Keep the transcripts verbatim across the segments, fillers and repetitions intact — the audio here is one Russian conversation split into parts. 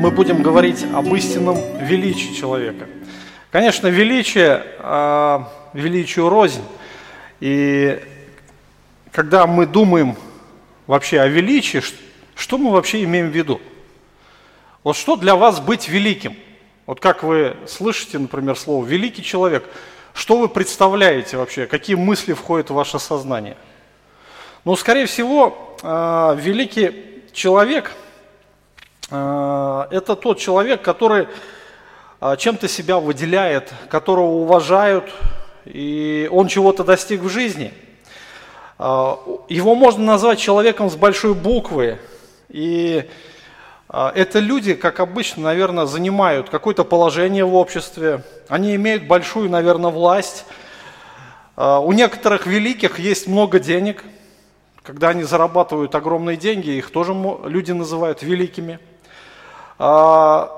мы будем говорить об истинном величии человека. Конечно, величие, э, величию рознь. И когда мы думаем вообще о величии, что мы вообще имеем в виду? Вот что для вас быть великим? Вот как вы слышите, например, слово «великий человек», что вы представляете вообще? Какие мысли входят в ваше сознание? Ну, скорее всего, э, великий человек э, – это тот человек, который э, чем-то себя выделяет, которого уважают, и он чего-то достиг в жизни. Э, его можно назвать человеком с большой буквы, и э, это люди, как обычно, наверное, занимают какое-то положение в обществе, они имеют большую, наверное, власть. Э, у некоторых великих есть много денег. Когда они зарабатывают огромные деньги, их тоже люди называют великими. А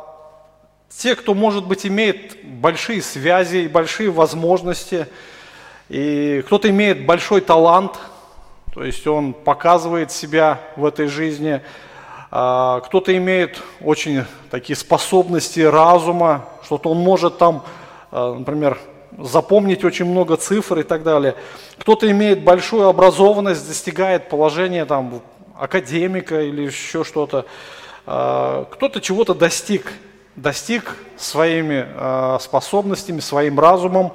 те, кто, может быть, имеет большие связи и большие возможности, и кто-то имеет большой талант, то есть он показывает себя в этой жизни, а кто-то имеет очень такие способности разума, что-то он может там, например, запомнить очень много цифр и так далее. Кто-то имеет большую образованность, достигает положения там, академика или еще что-то. Кто-то чего-то достиг, достиг своими способностями, своим разумом.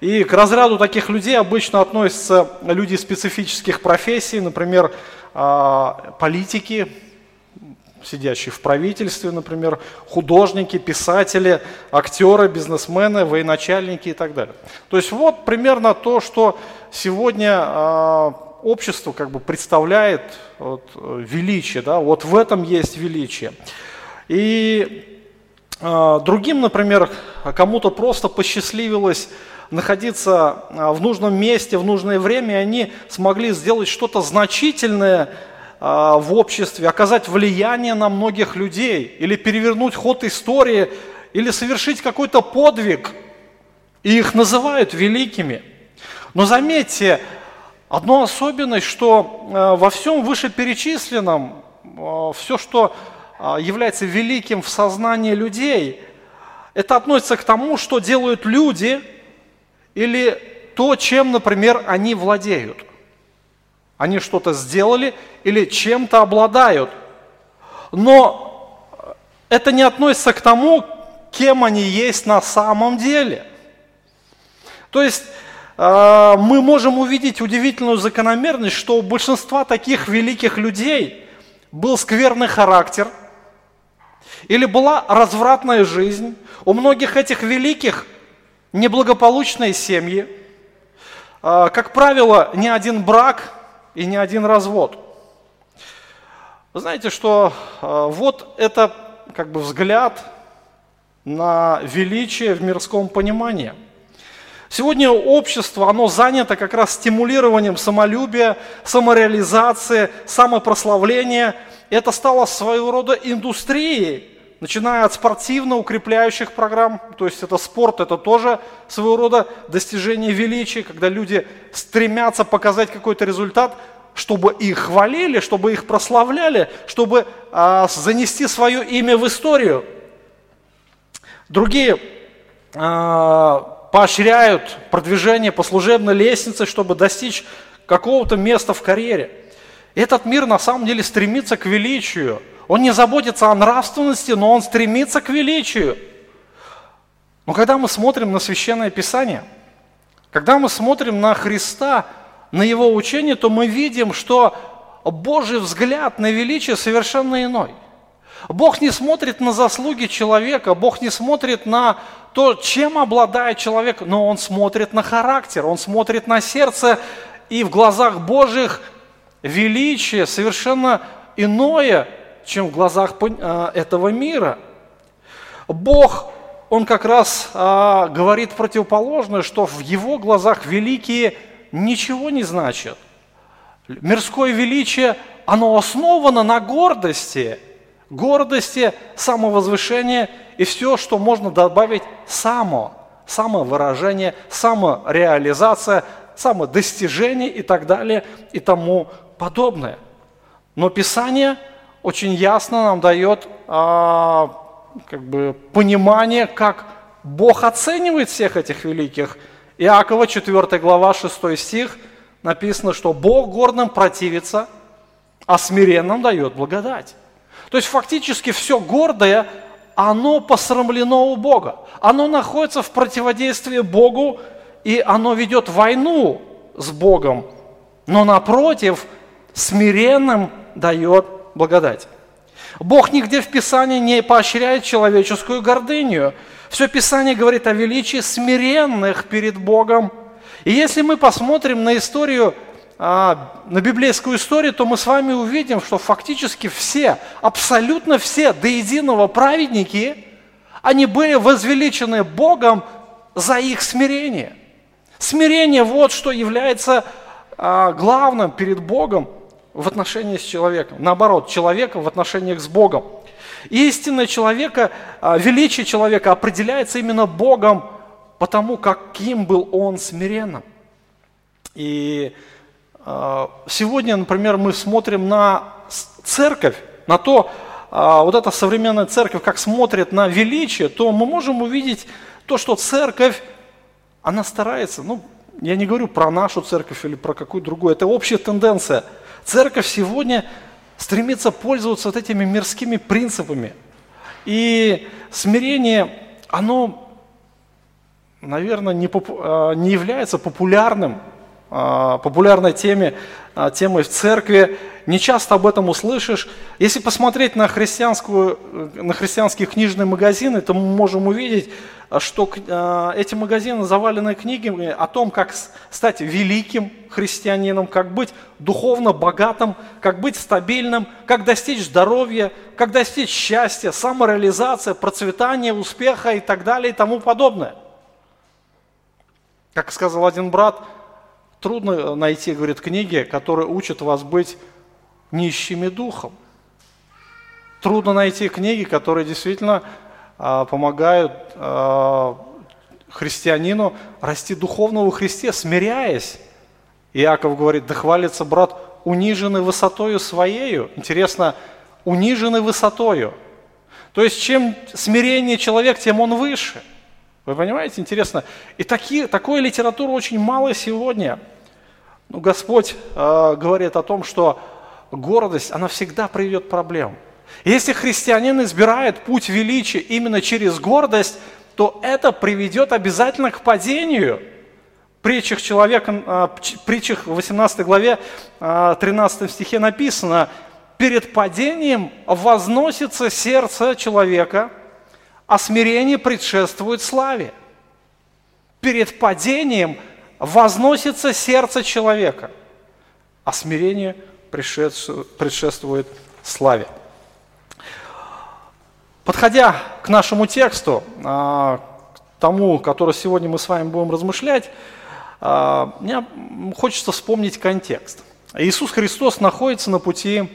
И к разряду таких людей обычно относятся люди специфических профессий, например, политики, сидящие в правительстве, например, художники, писатели, актеры, бизнесмены, военачальники и так далее. То есть вот примерно то, что сегодня э, общество как бы представляет вот, величие, да, вот в этом есть величие. И э, другим, например, кому-то просто посчастливилось находиться в нужном месте, в нужное время, и они смогли сделать что-то значительное в обществе, оказать влияние на многих людей, или перевернуть ход истории, или совершить какой-то подвиг, и их называют великими. Но заметьте, одну особенность, что во всем вышеперечисленном, все, что является великим в сознании людей, это относится к тому, что делают люди, или то, чем, например, они владеют. Они что-то сделали или чем-то обладают. Но это не относится к тому, кем они есть на самом деле. То есть э, мы можем увидеть удивительную закономерность, что у большинства таких великих людей был скверный характер или была развратная жизнь. У многих этих великих неблагополучные семьи. Э, как правило, ни один брак и не один развод. Вы знаете, что э, вот это как бы взгляд на величие в мирском понимании. Сегодня общество, оно занято как раз стимулированием самолюбия, самореализации, самопрославления. Это стало своего рода индустрией, начиная от спортивно-укрепляющих программ, то есть это спорт, это тоже своего рода достижение величия, когда люди стремятся показать какой-то результат, чтобы их хвалили, чтобы их прославляли, чтобы а, занести свое имя в историю. Другие а, поощряют продвижение по служебной лестнице, чтобы достичь какого-то места в карьере. Этот мир на самом деле стремится к величию. Он не заботится о нравственности, но он стремится к величию. Но когда мы смотрим на Священное Писание, когда мы смотрим на Христа, на Его учение, то мы видим, что Божий взгляд на величие совершенно иной. Бог не смотрит на заслуги человека, Бог не смотрит на то, чем обладает человек, но Он смотрит на характер, Он смотрит на сердце, и в глазах Божьих величие совершенно иное, чем в глазах этого мира. Бог, Он как раз а, говорит противоположное, что в Его глазах великие ничего не значат. Мирское величие, оно основано на гордости, гордости, самовозвышении и все, что можно добавить само, самовыражение, самореализация, самодостижение и так далее и тому подобное. Но Писание очень ясно нам дает а, как бы понимание, как Бог оценивает всех этих великих. Иакова, четвёртая глава, шестой стих, написано, что Бог гордым противится, а смиренным дает благодать. То есть фактически все гордое, оно посрамлено у Бога. Оно находится в противодействии Богу, и оно ведет войну с Богом. Но напротив, смиренным дает благодать. Бог нигде в Писании не поощряет человеческую гордыню. Все Писание говорит о величии смиренных перед Богом. И если мы посмотрим на историю, на библейскую историю, то мы с вами увидим, что фактически все, абсолютно все до единого праведники, они были возвеличены Богом за их смирение. Смирение – вот что является главным перед Богом в отношении с человеком. Наоборот, человека в отношениях с Богом. Истинное человека, величие человека определяется именно Богом, потому каким был он смиренным. И сегодня, например, мы смотрим на церковь, на то, вот эта современная церковь, как смотрит на величие, то мы можем увидеть то, что церковь, она старается, ну, я не говорю про нашу церковь или про какую-то другую, это общая тенденция. Церковь сегодня стремится пользоваться вот этими мирскими принципами. И смирение, оно, наверное, не, попу- не является популярным, популярной теме, темой в церкви. Не часто об этом услышишь. Если посмотреть на, христианскую, на христианские книжные магазины, то мы можем увидеть, что эти магазины завалены книгами о том, как стать великим христианином, как быть духовно богатым, как быть стабильным, как достичь здоровья, как достичь счастья, самореализации, процветания, успеха и так далее и тому подобное. Как сказал один брат, трудно найти, говорит, книги, которые учат вас быть нищими духом. Трудно найти книги, которые действительно э, помогают э, христианину расти духовно во Христе, смиряясь. Иаков говорит, да хвалится брат униженный высотою своею. Интересно, униженный высотою. То есть, чем смирение человек, тем он выше. Вы понимаете, интересно? И такие, такой литературы очень мало сегодня. Ну, Господь э, говорит о том, что гордость, она всегда приведет к проблемам. Если христианин избирает путь величия именно через гордость, то это приведет обязательно к падению. В притчах, человека, в притчах восемнадцатой главе, тринадцатом стихе написано, «Перед падением возносится сердце человека, а смирение предшествует славе». Перед падением возносится сердце человека, а смирение предшествует славе. Подходя к нашему тексту, к тому, который сегодня мы с вами будем размышлять, мне хочется вспомнить контекст. Иисус Христос находится на пути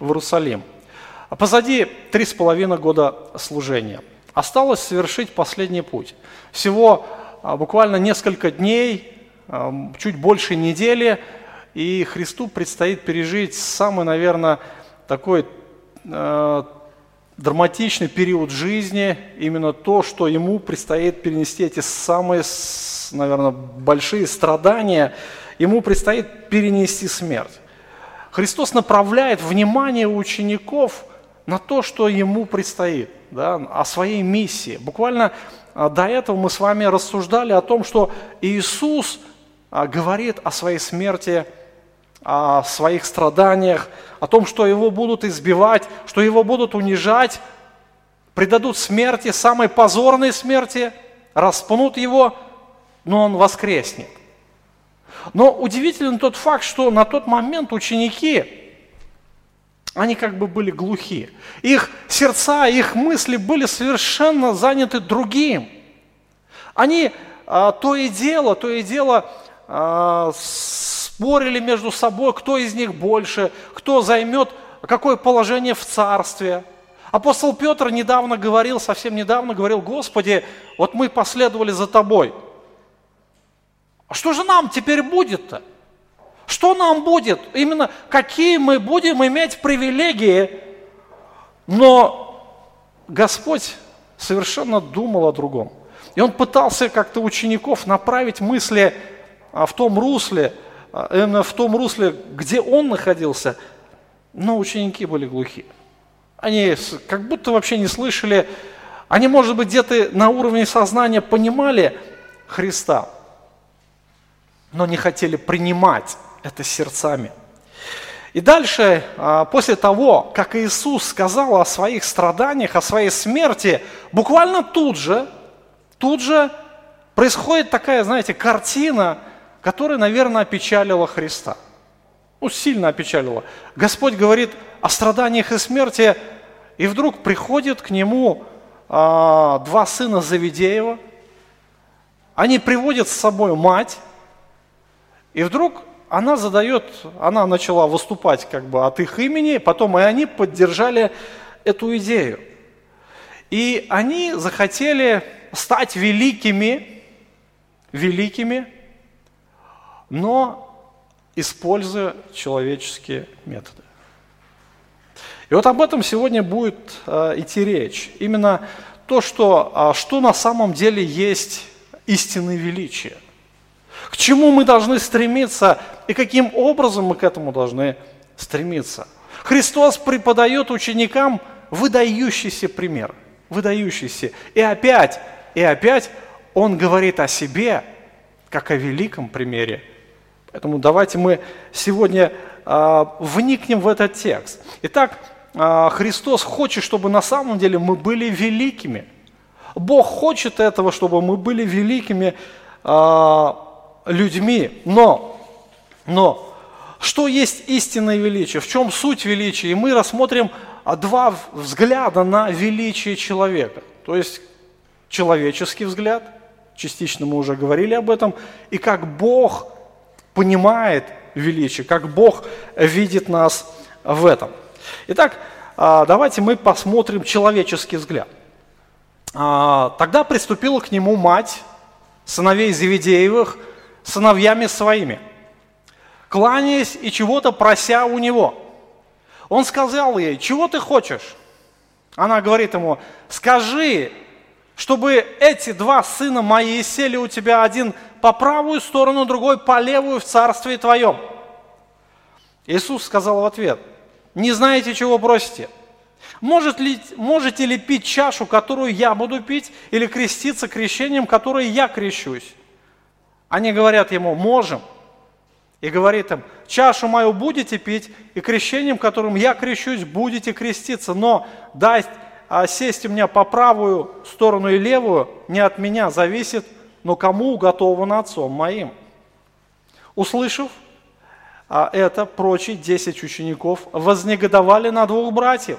в Иерусалим. Позади три с половиной года служения. Осталось совершить последний путь. Всего а, буквально несколько дней, а, чуть больше недели, и Христу предстоит пережить самый, наверное, такой а, драматичный период жизни, именно то, что ему предстоит перенести эти самые, наверное, большие страдания, ему предстоит перенести смерть. Христос направляет внимание учеников на то, что ему предстоит. Да, о своей миссии. Буквально до этого мы с вами рассуждали о том, что Иисус говорит о своей смерти, о своих страданиях, о том, что его будут избивать, что его будут унижать, предадут смерти, самой позорной смерти, распнут его, но он воскреснет. Но удивителен тот факт, что на тот момент ученики, они как бы были глухи. Их сердца, их мысли были совершенно заняты другим. Они а, то и дело, то и дело а, спорили между собой, кто из них больше, кто займет какое положение в царстве. Апостол Петр недавно говорил, совсем недавно говорил, «Господи, вот мы последовали за Тобой. А что же нам теперь будет-то? Что нам будет? Именно какие мы будем иметь привилегии?» Но Господь совершенно думал о другом. И Он пытался как-то учеников направить мысли в том русле, в том русле, где Он находился, но ученики были глухи. Они как будто вообще не слышали, они, может быть, где-то на уровне сознания понимали Христа, но не хотели принимать это сердцами. И дальше, после того, как Иисус сказал о своих страданиях, о своей смерти, буквально тут же, тут же происходит такая, знаете, картина, которая, наверное, опечалила Христа. Ну, сильно опечалила. Господь говорит о страданиях и смерти, и вдруг приходят к Нему а, два сына Завидеева, они приводят с собой мать, и вдруг... Она задает, она начала выступать как бы от их имени, потом и они поддержали эту идею. И они захотели стать великими, великими, но используя человеческие методы. И вот об этом сегодня будет э, идти речь. Именно то, что, э, что на самом деле есть истинное величие. К чему мы должны стремиться и каким образом мы к этому должны стремиться? Христос преподает ученикам выдающийся пример, выдающийся. И опять, и опять Он говорит о себе, как о великом примере. Поэтому давайте мы сегодня э, вникнем в этот текст. Итак, э, Христос хочет, чтобы на самом деле мы были великими. Бог хочет этого, чтобы мы были великими э, людьми, но, но что есть истинное величие, в чем суть величия? И мы рассмотрим два взгляда на величие человека. То есть человеческий взгляд, частично мы уже говорили об этом, и как Бог понимает величие, как Бог видит нас в этом. Итак, давайте мы посмотрим человеческий взгляд. Тогда приступила к нему мать сыновей Завидеевых, сыновьями своими, кланяясь и чего-то прося у него. Он сказал ей: чего ты хочешь? Она говорит ему: скажи, чтобы эти два сына мои сели у тебя, один по правую сторону, другой по левую в царстве твоем. Иисус сказал в ответ: не знаете, чего просите? Может ли, можете ли пить чашу, которую я буду пить, или креститься крещением, которое я крещусь? Они говорят ему: можем. И говорит им: чашу мою будете пить, и крещением, которым я крещусь, будете креститься, но дай сесть у меня по правую сторону и левую не от меня зависит, но кому уготовано Отцом моим. Услышав это, прочие десять учеников вознегодовали на двух братьев.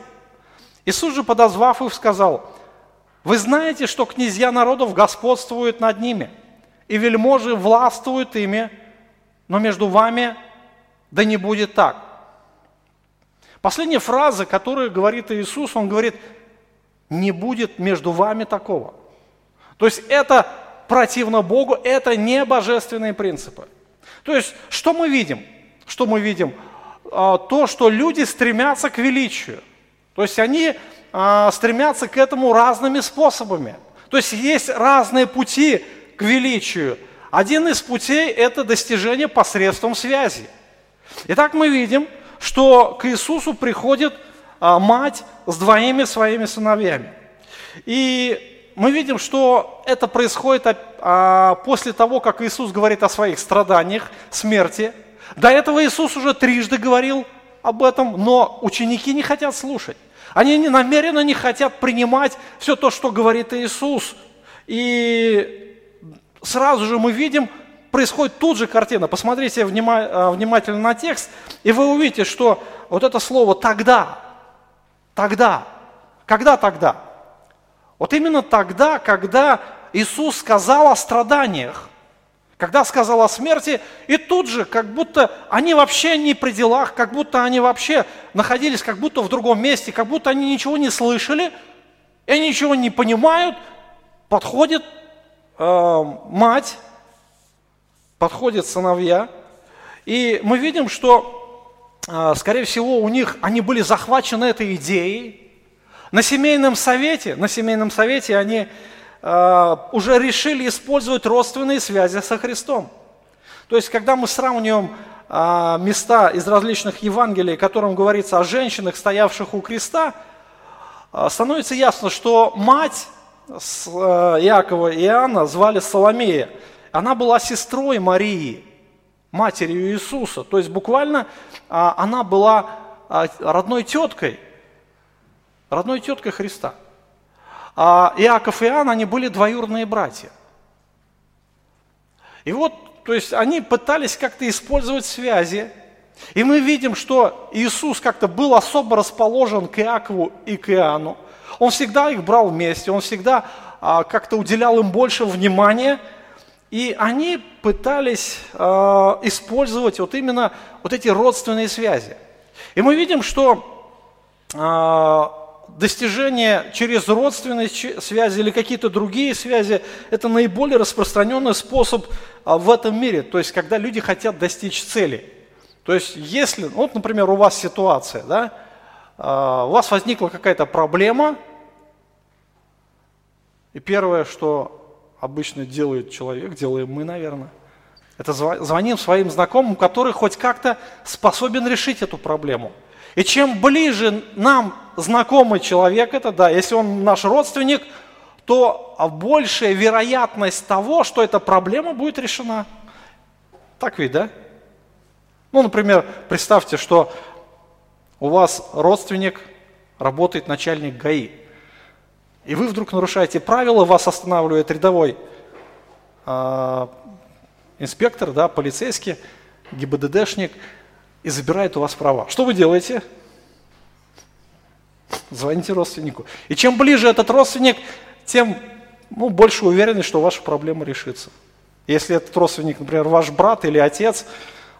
Иисус же, подозвав их, сказал: вы знаете, что князья народов господствуют над ними, и вельможи властвуют ими, но между вами да не будет так. Последняя фраза, которую говорит Иисус, Он говорит: не будет между вами такого. То есть это противно Богу, это не божественные принципы. То есть что мы видим? Что мы видим? То, что люди стремятся к величию. То есть они стремятся к этому разными способами. То есть есть разные пути к величию. Один из путей – это достижение посредством связи. Итак, мы видим, что к Иисусу приходит мать с двоими своими сыновьями. И мы видим, что это происходит после того, как Иисус говорит о своих страданиях, смерти. До этого Иисус уже трижды говорил об этом, но ученики не хотят слушать. Они намеренно не хотят принимать все то, что говорит Иисус. И сразу же мы видим, происходит тут же картина. Посмотрите внимательно на текст, и вы увидите, что вот это слово «тогда», «тогда», «когда тогда», вот именно тогда, когда Иисус сказал о страданиях, когда сказал о смерти, и тут же, как будто они вообще не при делах, как будто они вообще находились как будто в другом месте, как будто они ничего не слышали, и они ничего не понимают, подходит мать, подходят сыновья, и мы видим, что, скорее всего, у них, они были захвачены этой идеей, На семейном совете, на семейном совете они э, уже решили использовать родственные связи со Христом. То есть, когда мы сравниваем э, места из различных Евангелий, в котором говорится о женщинах, стоявших у креста, э, становится ясно, что мать с, э, Иакова и Иоанна звали Соломея. Она была сестрой Марии, матерью Иисуса. То есть, буквально э, она была э, родной теткой. Родной теткой Христа. А Иаков и Иоанн, они были двоюродные братья. И вот, то есть они пытались как-то использовать связи. И мы видим, что Иисус как-то был особо расположен к Иакову и к Иоанну. Он всегда их брал вместе, он всегда а, как-то уделял им больше внимания. И они пытались а, использовать вот именно вот эти родственные связи. И мы видим, что а, достижение через родственные связи или какие-то другие связи – это наиболее распространенный способ в этом мире, то есть когда люди хотят достичь цели. То есть если, вот, например, у вас ситуация, да, у вас возникла какая-то проблема, и первое, что обычно делает человек, делаем мы, наверное, это звоним своим знакомым, который хоть как-то способен решить эту проблему. И чем ближе нам знакомый человек, это да, если он наш родственник, то большая вероятность того, что эта проблема будет решена. Так ведь, да? Ну, например, представьте, что у вас родственник, работает начальник ГАИ, и вы вдруг нарушаете правила, вас останавливает рядовой э, инспектор, да, полицейский, ГИБДДшник, и забирает у вас права. Что вы делаете? Звоните родственнику. И чем ближе этот родственник, тем ну, больше уверенность, что ваша проблема решится. Если этот родственник, например, ваш брат или отец,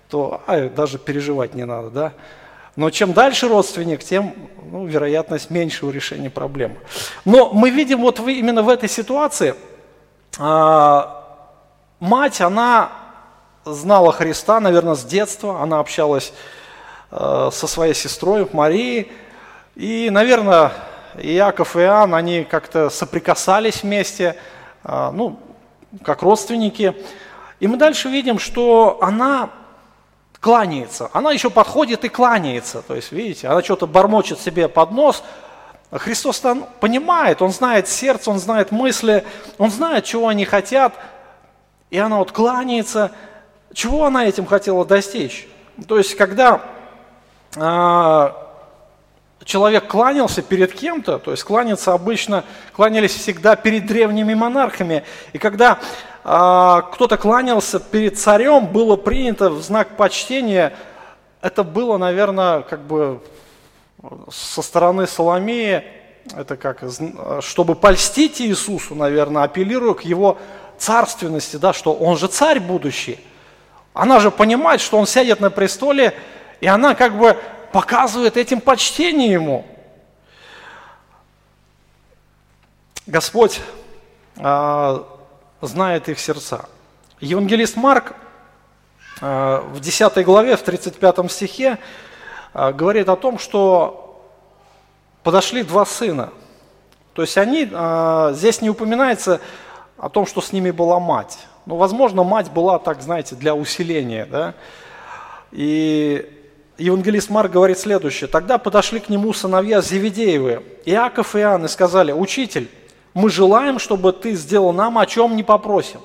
то а, даже переживать не надо, да? Но чем дальше родственник, тем ну, вероятность меньшего решения проблемы. Но мы видим, вот вы именно в этой ситуации, а, мать, она... знала Христа, наверное, с детства, она общалась э, со своей сестрой Марией, и, наверное, Иаков и Иоанн, они как-то соприкасались вместе, э, ну, как родственники, и мы дальше видим, что она кланяется, она еще подходит и кланяется, то есть, видите, она что-то бормочет себе под нос, Христос понимает, Он знает сердце, Он знает мысли, Он знает, чего они хотят, и она вот кланяется. Чего она этим хотела достичь? То есть, когда э, человек кланялся перед кем-то, то есть кланяться обычно, кланялись всегда перед древними монархами, и когда э, кто-то кланялся перед царем, было принято в знак почтения, это было, наверное, как бы со стороны Соломеи, это как, чтобы польстить Иисусу, наверное, апеллируя к его царственности, да, что он же царь будущий. Она же понимает, что он сядет на престоле, и она как бы показывает этим почтение ему. Господь э, знает их сердца. Евангелист Марк э, в десятой главе, в тридцать пятом стихе э, говорит о том, что подошли два сына. То есть они, э, здесь не упоминается о том, что с ними была мать. Ну, возможно, мать была, так, знаете, для усиления, да? И евангелист Марк говорит следующее. «Тогда подошли к нему сыновья Зеведеевы, Иаков и Иоанн, и сказали: „Учитель, мы желаем, чтобы ты сделал нам, о чем не попросим“».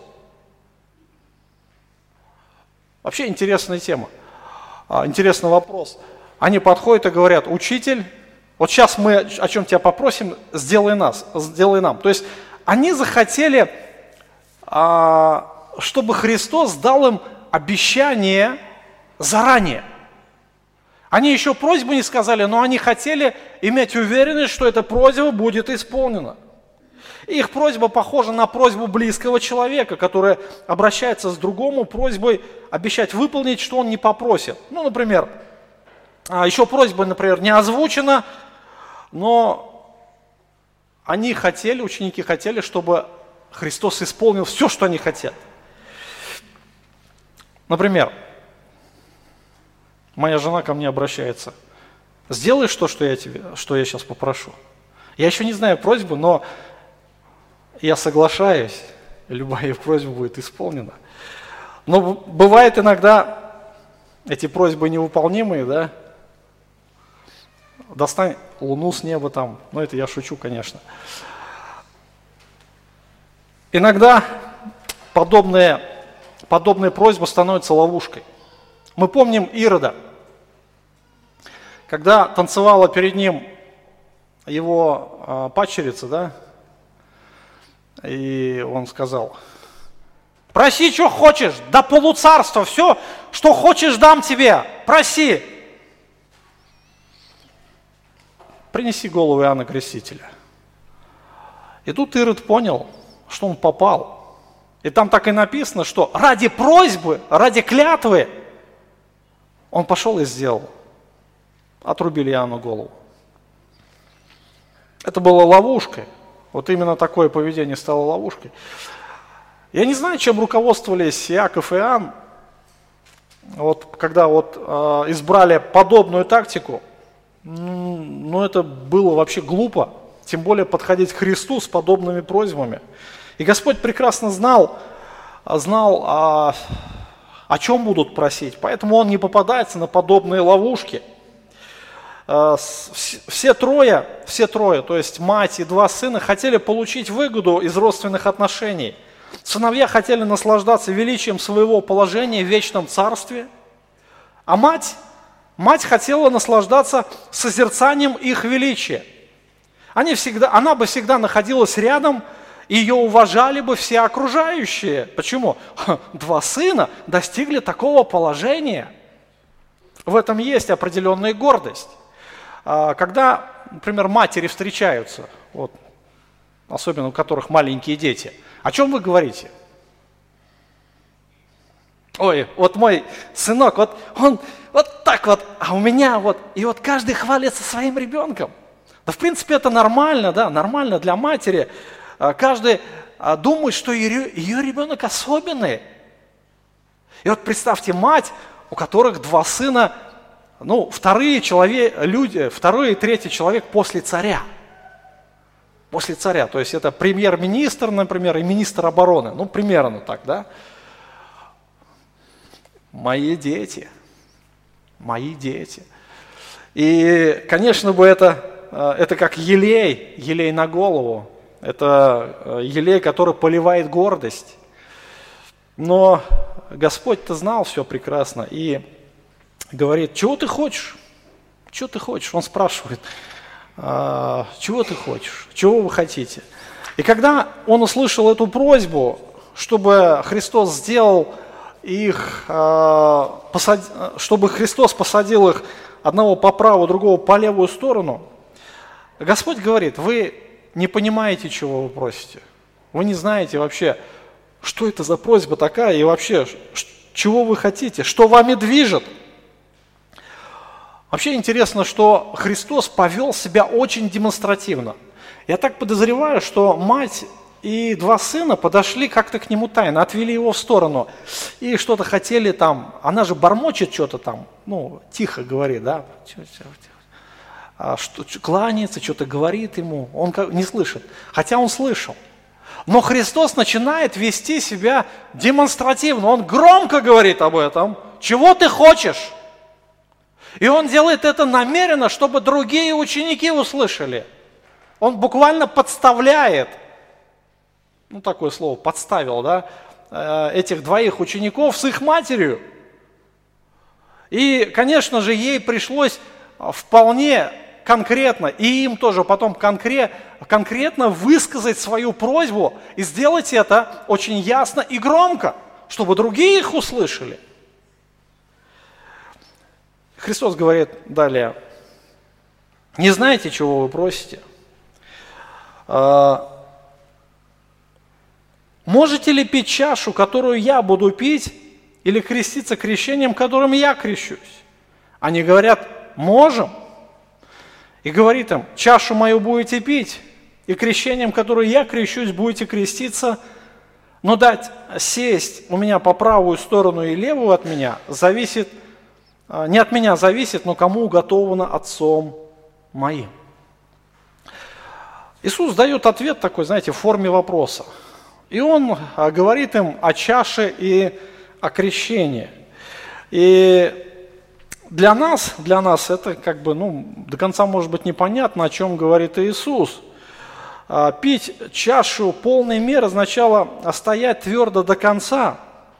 Вообще интересная тема, интересный вопрос. Они подходят и говорят: «Учитель, вот сейчас мы о чем тебя попросим, сделай нас, сделай нам». То есть они захотели... чтобы Христос дал им обещание заранее. Они еще просьбу не сказали, но они хотели иметь уверенность, что эта просьба будет исполнена. И их просьба похожа на просьбу близкого человека, который обращается с другому просьбой обещать выполнить, что он не попросит. Ну, например, еще просьба, например, не озвучена, но они хотели, ученики хотели, чтобы Христос исполнил все, что они хотят. Например, моя жена ко мне обращается: «Сделай то, что я тебе, что я сейчас попрошу». Я еще не знаю просьбу, но я соглашаюсь, любая ее просьба будет исполнена. Но бывает иногда эти просьбы невыполнимые, да? Достань луну с неба там, но это я шучу, конечно. Иногда подобная, подобная просьба становится ловушкой. Мы помним Ирода, когда танцевала перед ним его э, падчерица, да, и он сказал: проси, что хочешь, да полуцарства, все, что хочешь, дам тебе, проси. Принеси голову Иоанна Крестителя. И тут Ирод понял, что он попал. И там так и написано, что ради просьбы, ради клятвы он пошел и сделал. Отрубили Иоанну голову. Это было ловушкой. Вот именно такое поведение стало ловушкой. Я не знаю, чем руководствовались Иаков и Иоанн, вот, когда вот, э, избрали подобную тактику. Но это было вообще глупо, тем более подходить к Христу с подобными просьбами. И Господь прекрасно знал, знал о, о чем будут просить, поэтому Он не попадается на подобные ловушки. Все трое, все трое, то есть мать и два сына, хотели получить выгоду из родственных отношений. Сыновья хотели наслаждаться величием своего положения в вечном царстве, а мать... Мать хотела наслаждаться созерцанием их величия. Они всегда, она бы всегда находилась рядом, ее уважали бы все окружающие. Почему? Два сына достигли такого положения. В этом есть определенная гордость. Когда, например, матери встречаются, вот, особенно у которых маленькие дети, о чем вы говорите? Ой, вот мой сынок, вот он вот так вот, а у меня вот, и вот каждый хвалится своим ребенком. Да, в принципе, это нормально, да, нормально для матери. Каждый думает, что ее, ее ребенок особенный. И вот представьте мать, у которых два сына, ну, вторые человек, люди, второй и третий человек после царя. После царя, то есть это премьер-министр, например, и министр обороны, ну, примерно так, да. Мои дети, мои дети. И, конечно бы, это, это как елей, елей на голову. Это елей, который поливает гордость. Но Господь-то знал все прекрасно и говорит: чего ты хочешь? Чего ты хочешь? Он спрашивает: чего ты хочешь? Чего вы хотите? И когда он услышал эту просьбу, чтобы Христос сделал... их, э, посад... чтобы Христос посадил их одного по правую, другого по левую сторону, Господь говорит: вы не понимаете, чего вы просите. Вы не знаете вообще, что это за просьба такая и вообще, чего вы хотите, что вами движет. Вообще интересно, что Христос повел себя очень демонстративно. Я так подозреваю, что мать... И два сына подошли как-то к нему тайно, отвели его в сторону. И что-то хотели там, она же бормочет что-то там, ну, тихо говорит, да, что, кланяется, что-то говорит ему, он не слышит, хотя он слышал. Но Христос начинает вести себя демонстративно, он громко говорит об этом: чего ты хочешь? И он делает это намеренно, чтобы другие ученики услышали. Он буквально подставляет, ну, такое слово, подставил, да, этих двоих учеников с их матерью. И, конечно же, ей пришлось вполне конкретно, и им тоже потом конкрет, конкретно высказать свою просьбу и сделать это очень ясно и громко, чтобы другие их услышали. Христос говорит далее: не знаете, чего вы просите? Можете ли пить чашу, которую я буду пить, или креститься крещением, которым я крещусь? Они говорят: можем. И говорит им: чашу мою будете пить, и крещением, которым я крещусь, будете креститься, но дать сесть у меня по правую сторону и левую от меня зависит, не от меня зависит, но кому уготовано Отцом моим. Иисус дает ответ такой, знаете, в форме вопроса. И Он говорит им о чаше и о крещении. И для нас, для нас это как бы, ну, до конца может быть непонятно, о чем говорит Иисус. Пить чашу полной меры означало стоять твердо до конца,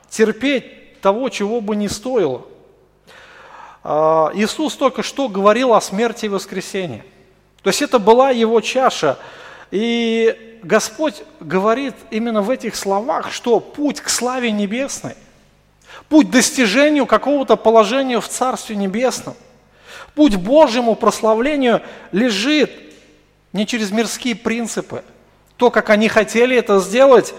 терпеть того, чего бы ни стоило. Иисус только что говорил о смерти и воскресении. То есть это была Его чаша. И Господь говорит именно в этих словах, что путь к славе небесной, путь к достижению какого-то положения в Царстве Небесном, путь к Божьему прославлению лежит не через мирские принципы. То, как они хотели это сделать,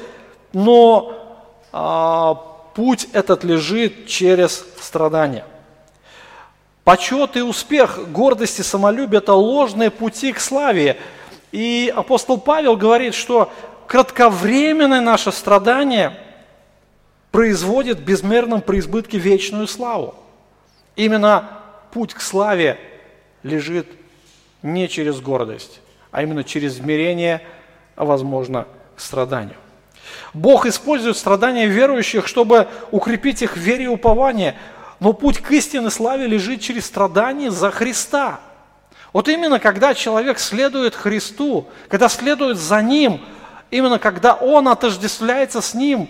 но а, путь этот лежит через страдания. Почет и успех, гордость и самолюбие – это ложные пути к славе. И апостол Павел говорит, что кратковременное наше страдание производит в безмерном преизбытке вечную славу. Именно путь к славе лежит не через гордость, а именно через смирение, а возможно, к страданию. Бог использует страдания верующих, чтобы укрепить их в вере и уповании. Но путь к истинной славе лежит через страдания за Христа. Вот именно когда человек следует Христу, когда следует за Ним, именно когда он отождествляется с Ним,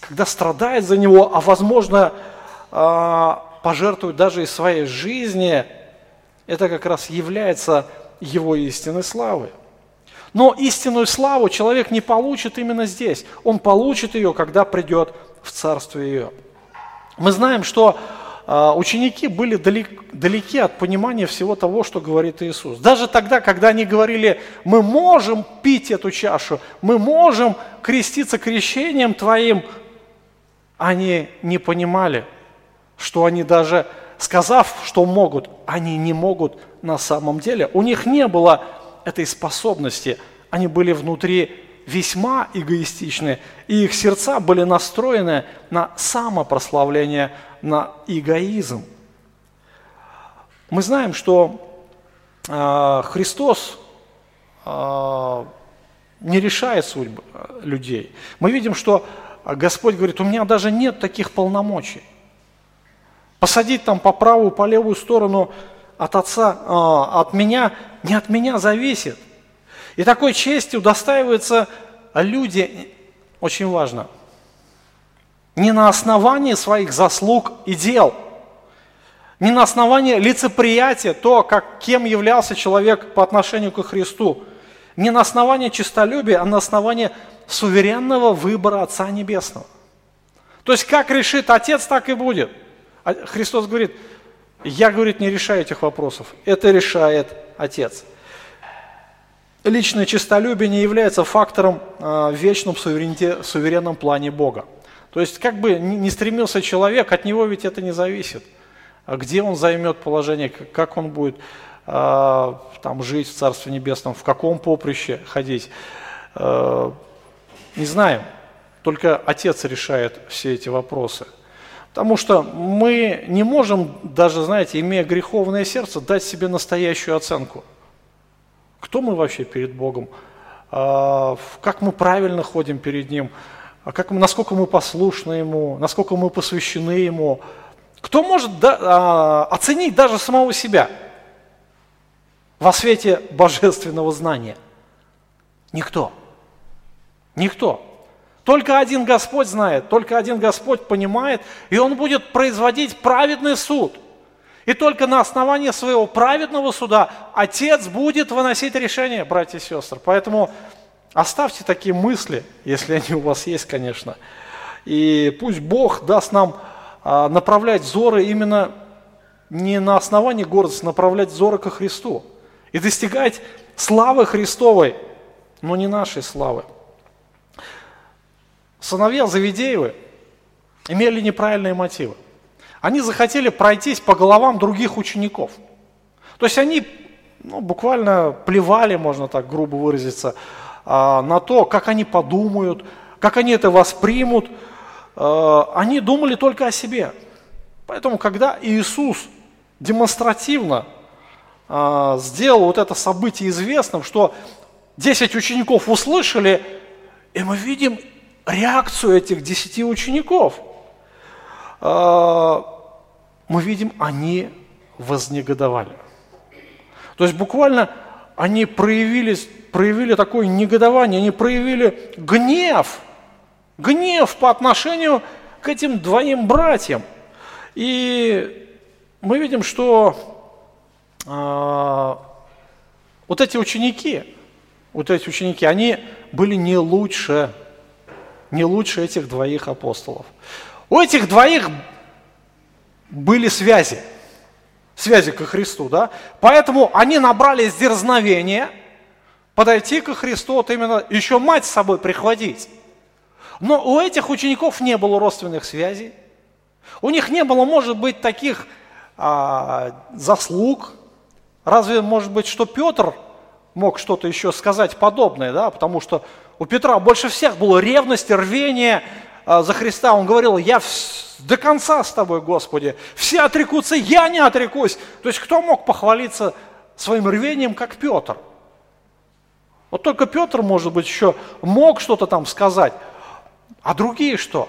когда страдает за Него, а возможно пожертвует даже из своей жизни, это как раз является Его истинной славой. Но истинную славу человек не получит именно здесь. Он получит ее, когда придет в Царство ее. Мы знаем, что э, ученики были далек, далеки от понимания всего того, что говорит Иисус. Даже тогда, когда они говорили, мы можем пить эту чашу, мы можем креститься крещением Твоим, они не понимали, что они даже, сказав, что могут, они не могут на самом деле. У них не было этой способности, они были внутри весьма эгоистичны, и их сердца были настроены на самопрославление, на эгоизм. Мы знаем, что э, Христос э, не решает судьбы людей. Мы видим, что Господь говорит, у меня даже нет таких полномочий. Посадить там по правую, по левую сторону от Отца, э, от меня, не от меня зависит. И такой честью удостаиваются люди, очень важно, не на основании своих заслуг и дел, не на основании лицеприятия, то, как, кем являлся человек по отношению к Христу, не на основании честолюбия, а на основании суверенного выбора Отца Небесного. То есть, как решит Отец, так и будет. Христос говорит, я, говорит, не решаю этих вопросов, это решает Отец. Личное честолюбие не является фактором в вечном суверенном плане Бога. То есть, как бы ни стремился человек, от него ведь это не зависит. Где он займет положение, как он будет там, жить в Царстве Небесном, в каком поприще ходить. Не знаем, только Отец решает все эти вопросы. Потому что мы не можем, даже, знаете, имея греховное сердце, дать себе настоящую оценку. Кто мы вообще перед Богом? Как мы правильно ходим перед Ним? Как мы, насколько мы послушны Ему? Насколько мы посвящены Ему? Кто может да, оценить даже самого себя во свете божественного знания? Никто. Никто. Только один Господь знает, только один Господь понимает, и Он будет производить праведный суд. И только на основании своего праведного суда Отец будет выносить решение, братья и сестры. Поэтому оставьте такие мысли, если они у вас есть, конечно. И пусть Бог даст нам а, направлять взоры именно не на основании гордости, направлять взоры ко Христу. И достигать славы Христовой, но не нашей славы. Сыновья Завидеевы имели неправильные мотивы. Они захотели пройтись по головам других учеников. То есть они ну, буквально плевали, можно так грубо выразиться, на то, как они подумают, как они это воспримут. Они думали только о себе. Поэтому, когда Иисус демонстративно сделал вот это событие известным, что Десять учеников услышали, и мы видим реакцию этих десяти учеников. Мы видим, они вознегодовали. То есть буквально они проявили, проявили такое негодование, они проявили гнев, гнев по отношению к этим двоим братьям. И мы видим, что э, вот эти ученики, вот эти ученики, они были не лучше, не лучше этих двоих апостолов. У этих двоих были связи, связи ко Христу, да? Поэтому они набрались дерзновения подойти ко Христу, вот именно еще мать с собой прихватить. Но у этих учеников не было родственных связей, у них не было, может быть, таких а, заслуг. Разве, может быть, что Петр мог что-то еще сказать подобное, да? Потому что у Петра больше всех было ревность, рвение а, за Христа. Он говорил: «Я в... до конца с тобой, Господи, все отрекутся, я не отрекусь». То есть кто мог похвалиться своим рвением, как Петр? Вот только Петр, может быть, еще мог что-то там сказать. А другие что?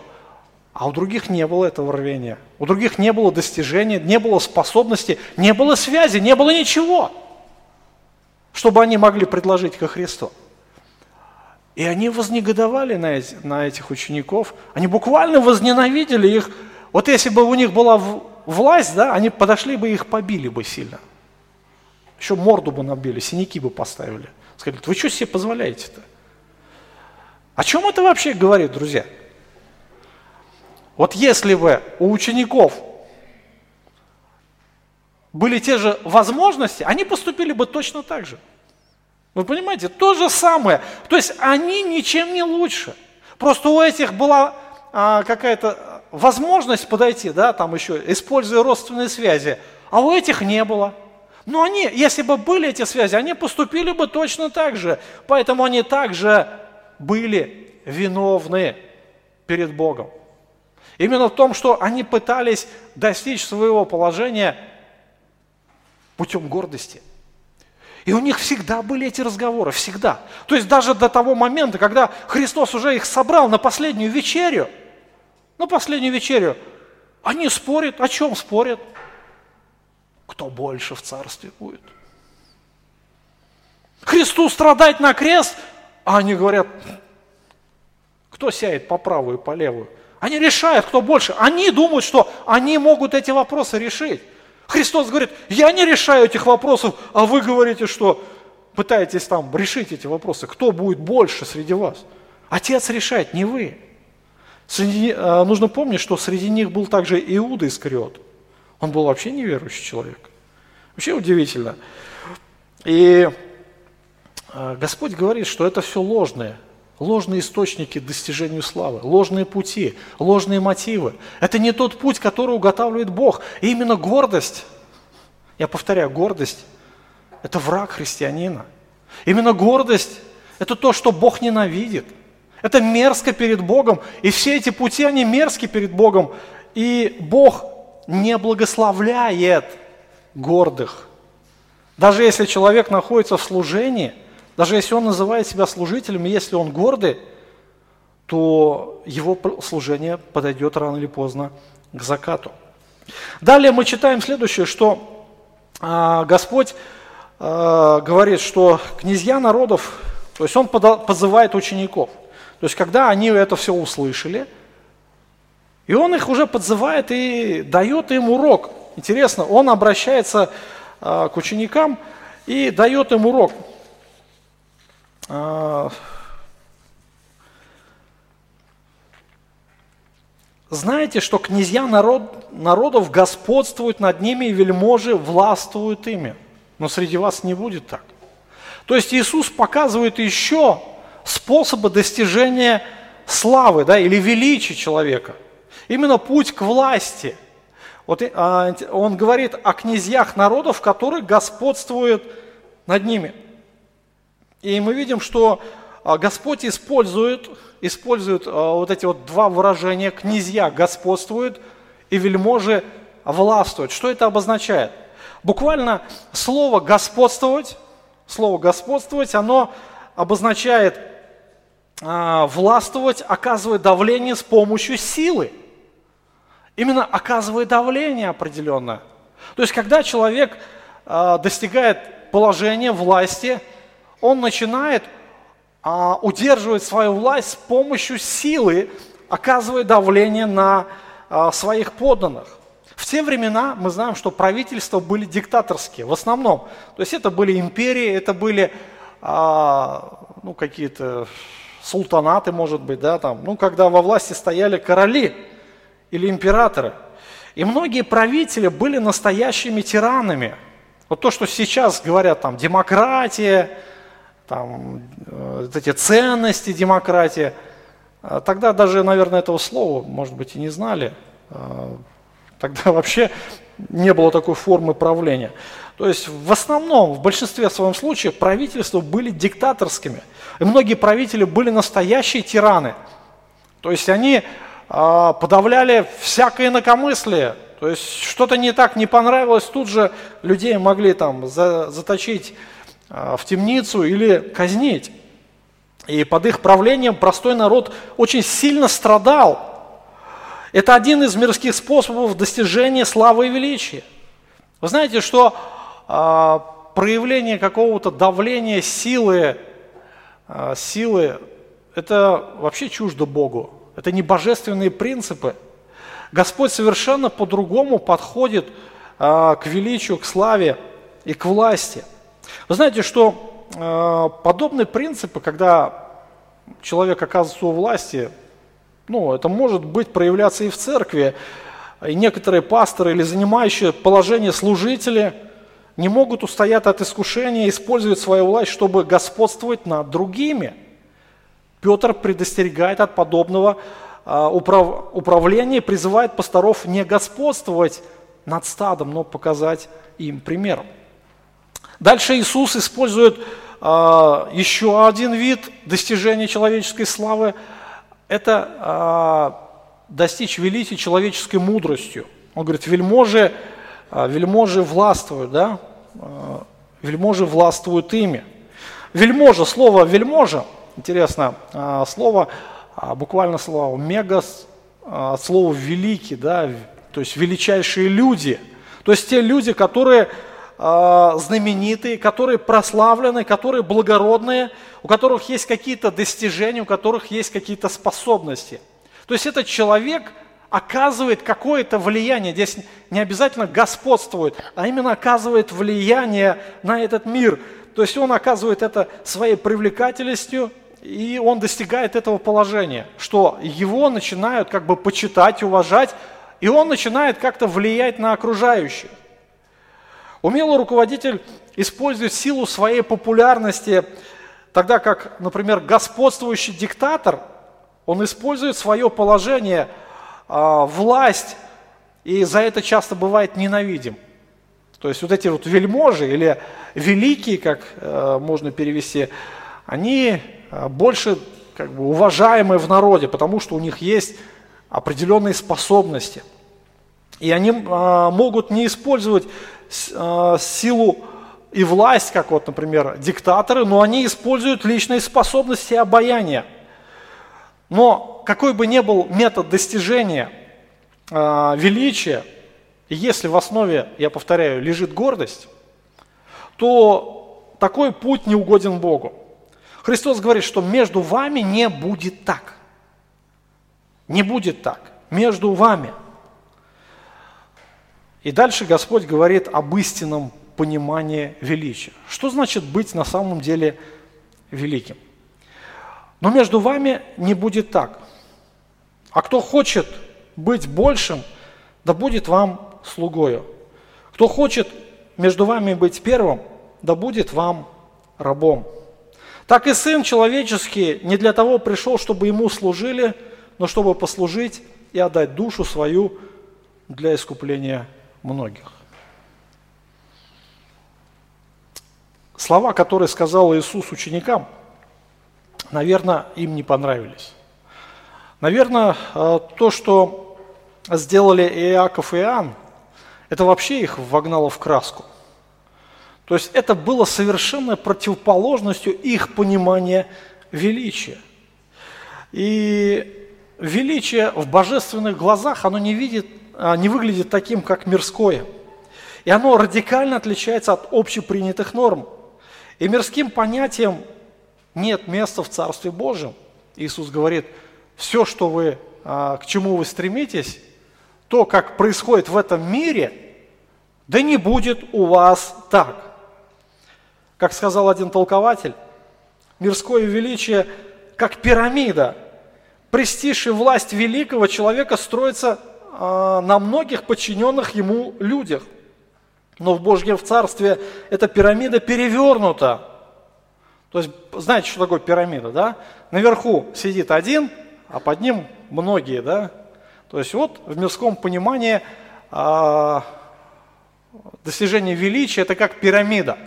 А у других не было этого рвения, у других не было достижения, не было способности, не было связи, не было ничего, чтобы они могли предложить ко Христу. И они вознегодовали на, эти, на этих учеников, они буквально возненавидели их. Вот если бы у них была власть, да, они подошли бы и их побили бы сильно. Еще морду бы набили, синяки бы поставили. Сказали: вы что себе позволяете-то? О чем это вообще говорит, друзья? Вот если бы у учеников были те же возможности, они поступили бы точно так же. Вы понимаете, то же самое. То есть они ничем не лучше. Просто у этих была а, какая-то возможность подойти, да, там еще, используя родственные связи, а у этих не было. Но они, если бы были эти связи, они поступили бы точно так же. Поэтому они также были виновны перед Богом. Именно в том, что они пытались достичь своего положения путем гордости. И у них всегда были эти разговоры, всегда. То есть даже до того момента, когда Христос уже их собрал на последнюю вечерю, на последнюю вечерю, они спорят. О чем спорят? Кто больше в царстве будет? Христу страдать на крест, а они говорят: кто сядет по правую и по левую? Они решают, кто больше. Они думают, что они могут эти вопросы решить. Христос говорит: я не решаю этих вопросов, а вы говорите, что пытаетесь там решить эти вопросы. Кто будет больше среди вас? Отец решает, не вы. Среди, э, нужно помнить, что среди них был также Иуда Искариот. Он был вообще неверующий человек. Вообще удивительно. И э, Господь говорит, что это все ложное. Ложные источники достижению славы, ложные пути, ложные мотивы. Это не тот путь, который уготавливает Бог. И именно гордость, я повторяю, гордость – это враг христианина. Именно гордость – это то, что Бог ненавидит. Это мерзко перед Богом. И все эти пути, они мерзки перед Богом. И Бог не благословляет гордых. Даже если человек находится в служении, даже если он называет себя служителем, и если он гордый, то его служение подойдет рано или поздно к закату. Далее мы читаем следующее, что э, Господь э, говорит, что князья народов, то есть он подо, позывает учеников. То есть когда они это все услышали, и он их уже подзывает и дает им урок. Интересно, он обращается э, к ученикам и дает им урок. Знаете, что князья народ, народов господствуют над ними, и вельможи властвуют ими, но среди вас не будет так. То есть Иисус показывает еще способы достижения славы, да, или величия человека, именно путь к власти. Вот, он говорит о князьях народов, которые господствуют над ними. И мы видим, что Господь использует, использует вот эти вот два выражения: князья господствуют и вельможи властвуют. Что это обозначает? Буквально слово «господствовать», слово «господствовать», оно обозначает э, властвовать, оказывая давление с помощью силы. Именно оказывая давление определенное. То есть, когда человек э, достигает положения власти, он начинает э, удерживать свою власть с помощью силы, оказывая давление на э, своих подданных. В те времена мы знаем, что правительства были диктаторские в основном. То есть это были империи, это были э, ну, какие-то султанаты, может быть, да, там, ну, когда во власти стояли короли или императоры. И многие правители были настоящими тиранами. Вот то, что сейчас говорят, там, демократия, там, э, эти ценности демократии, э, тогда даже, наверное, этого слова, может быть, и не знали. Э, тогда вообще не было такой формы правления. То есть в основном, в большинстве своем случаев, правительства были диктаторскими. И многие правители были настоящие тираны. То есть они подавляли всякое инакомыслие, то есть что-то не так, не понравилось, тут же людей могли там за, заточить в темницу или казнить. И под их правлением простой народ очень сильно страдал. Это один из мирских способов достижения славы и величия. Вы знаете, что э, проявление какого-то давления, силы, э, силы, это вообще чуждо Богу. Это не божественные принципы. Господь совершенно по-другому подходит э, к величию, к славе и к власти. Вы знаете, что э, подобные принципы, когда человек оказывается у власти, ну, это может быть проявляться и в церкви. И некоторые пасторы или занимающие положение служители не могут устоять от искушения, использовать свою власть, чтобы господствовать над другими. Петр предостерегает от подобного а, управ, управления и призывает пасторов не господствовать над стадом, но показать им пример. Дальше Иисус использует а, еще один вид достижения человеческой славы. Это а, достичь величия человеческой мудростью. Он говорит, вельможи, а, вельможи властвуют, да? а, вельможи властвуют ими. Вельможа, слово вельможа, интересно, слово, буквально слово «мегас», слово «великий», да, то есть величайшие люди. То есть те люди, которые знаменитые, которые прославлены, которые благородные, у которых есть какие-то достижения, у которых есть какие-то способности. То есть этот человек оказывает какое-то влияние, здесь не обязательно господствует, а именно оказывает влияние на этот мир. То есть он оказывает это своей привлекательностью, и он достигает этого положения, что его начинают как бы почитать, уважать, и он начинает как-то влиять на окружающих. Умелый руководитель использует силу своей популярности, тогда как, например, господствующий диктатор, он использует свое положение, власть, и за это часто бывает ненавидим. То есть вот эти вот вельможи или великие, как э, можно перевести, они больше как бы уважаемы в народе, потому что у них есть определенные способности. И они э, могут не использовать э, силу и власть, как вот, например, диктаторы, но они используют личные способности и обаяние. Но какой бы ни был метод достижения э, величия, и если в основе, я повторяю, лежит гордость, то такой путь не угоден Богу. Христос говорит, что между вами не будет так. Не будет так. Между вами. И дальше Господь говорит об истинном понимании величия. Что значит быть на самом деле великим? Но между вами не будет так. А кто хочет быть большим, да будет вам слугою. Кто хочет между вами быть первым, да будет вам рабом. Так и Сын Человеческий не для того пришел, чтобы Ему служили, но чтобы послужить и отдать душу свою для искупления многих. Слова, которые сказал Иисус ученикам, наверное, им не понравились. Наверное, то, что сделали Иаков и Иоанн, это вообще их вогнало в краску. То есть это было совершенно противоположностью их понимания величия. И величие в божественных глазах, оно не, видит, не выглядит таким, как мирское. И оно радикально отличается от общепринятых норм. И мирским понятиям нет места в Царстве Божьем. Иисус говорит, все, что вы, к чему вы стремитесь, то, как происходит в этом мире, да не будет у вас так. Как сказал один толкователь, мирское величие, как пирамида, престиж и власть великого человека строится э, на многих подчиненных ему людях. Но в Божьем Царстве эта пирамида перевернута. То есть, знаете, что такое пирамида, да? Наверху сидит один, а под ним многие, да? То есть вот в мирском понимании э, достижение величия – это как пирамида.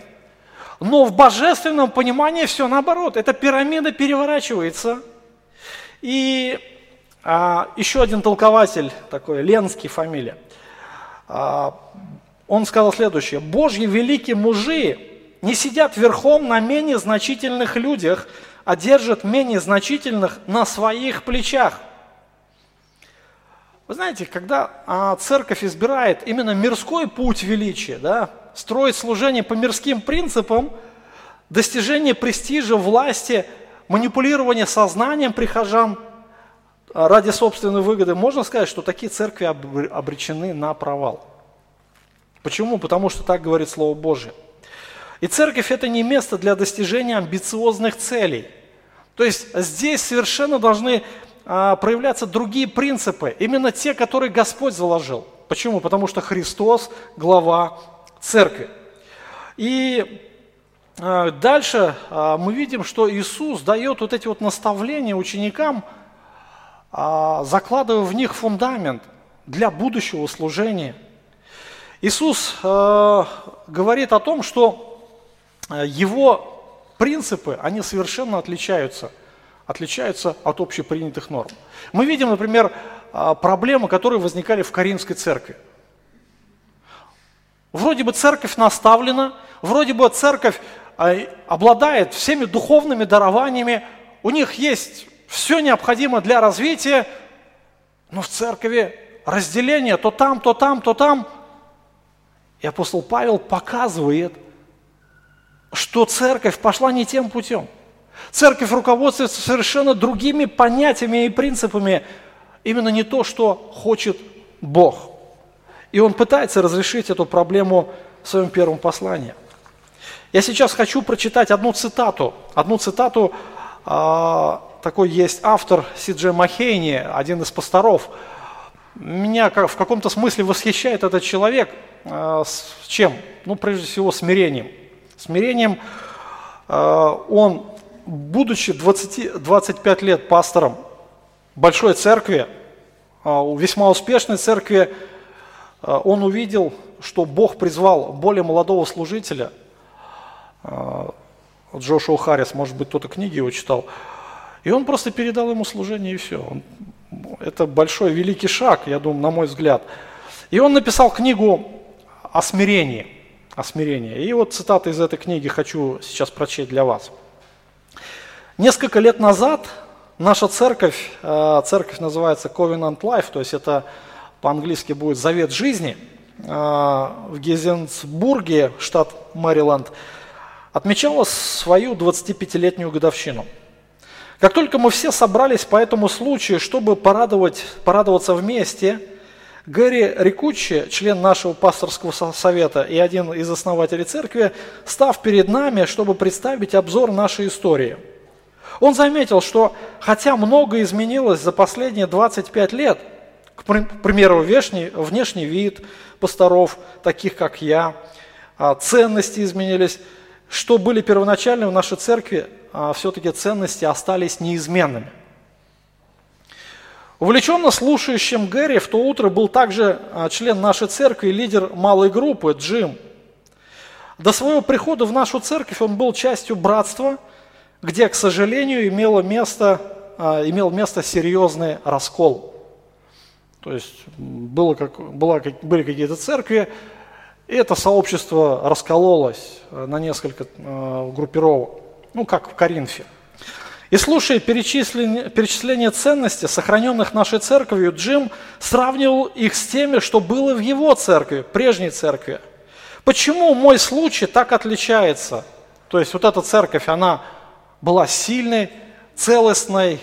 Но в божественном понимании все наоборот. Эта пирамида переворачивается. И а, еще один толкователь, такой Ленский фамилия, а, он сказал следующее. «Божьи великие мужи не сидят верхом на менее значительных людях, а держат менее значительных на своих плечах». Вы знаете, когда а, церковь избирает именно мирской путь величия, да, строит служение по мирским принципам, достижение престижа, власти, манипулирование сознанием прихожан ради собственной выгоды, можно сказать, что такие церкви обречены на провал. Почему? Потому что так говорит Слово Божие. И церковь – это не место для достижения амбициозных целей. То есть здесь совершенно должны а, проявляться другие принципы, именно те, которые Господь заложил. Почему? Потому что Христос – глава церкви. И э, дальше э, мы видим, что Иисус дает вот эти вот наставления ученикам, э, закладывая в них фундамент для будущего служения. Иисус э, говорит о том, что его принципы, они совершенно отличаются, отличаются от общепринятых норм. Мы видим, например, э, проблемы, которые возникали в Коринфской церкви. Вроде бы церковь наставлена, вроде бы церковь обладает всеми духовными дарованиями, у них есть все необходимое для развития, но в церкви разделение то там, то там, то там. И апостол Павел показывает, что церковь пошла не тем путем. Церковь руководствуется совершенно другими понятиями и принципами, именно не то, что хочет Бог. И он пытается разрешить эту проблему в своем первом послании. Я сейчас хочу прочитать одну цитату. Одну цитату, э, такой есть автор Си Джи Махейни, один из пасторов. Меня как, в каком-то смысле восхищает этот человек. Э, с чем? Ну, прежде всего, смирением. Смирением э, он, будучи двадцать, двадцать пять лет пастором большой церкви, э, весьма успешной церкви, он увидел, что Бог призвал более молодого служителя, Джошуа Харрис, может быть, кто-то книги его читал, и он просто передал ему служение, и все. Это большой, великий шаг, я думаю, на мой взгляд. И он написал книгу о смирении. О смирении. И вот цитаты из этой книги хочу сейчас прочесть для вас. Несколько лет назад наша церковь, церковь называется Covenant Life, то есть это по-английски будет «Завет жизни», в Гезенсбурге, штат Мэриленд, отмечала свою двадцатипятилетнюю годовщину. Как только мы все собрались по этому случаю, чтобы порадовать, порадоваться вместе, Гэри Рикуччи, член нашего пасторского совета и один из основателей церкви, став перед нами, чтобы представить обзор нашей истории. Он заметил, что хотя многое изменилось за последние двадцать пять лет, к примеру, внешний, внешний вид пасторов, таких как я, ценности изменились. Что были первоначально в нашей церкви, все-таки ценности остались неизменными. Увлеченно слушающим Гэри в то утро был также член нашей церкви и лидер малой группы Джим. До своего прихода в нашу церковь он был частью братства, где, к сожалению, имело место, имел место серьезный раскол. То есть было, как, была, были какие-то церкви, И это сообщество раскололось на несколько э, группировок, ну как в Коринфе. И слушая перечисление, перечисление ценностей, сохраненных нашей церковью, Джим сравнивал их с теми, что было в его церкви, прежней церкви. Почему мой случай так отличается? То есть вот эта церковь, она была сильной, целостной,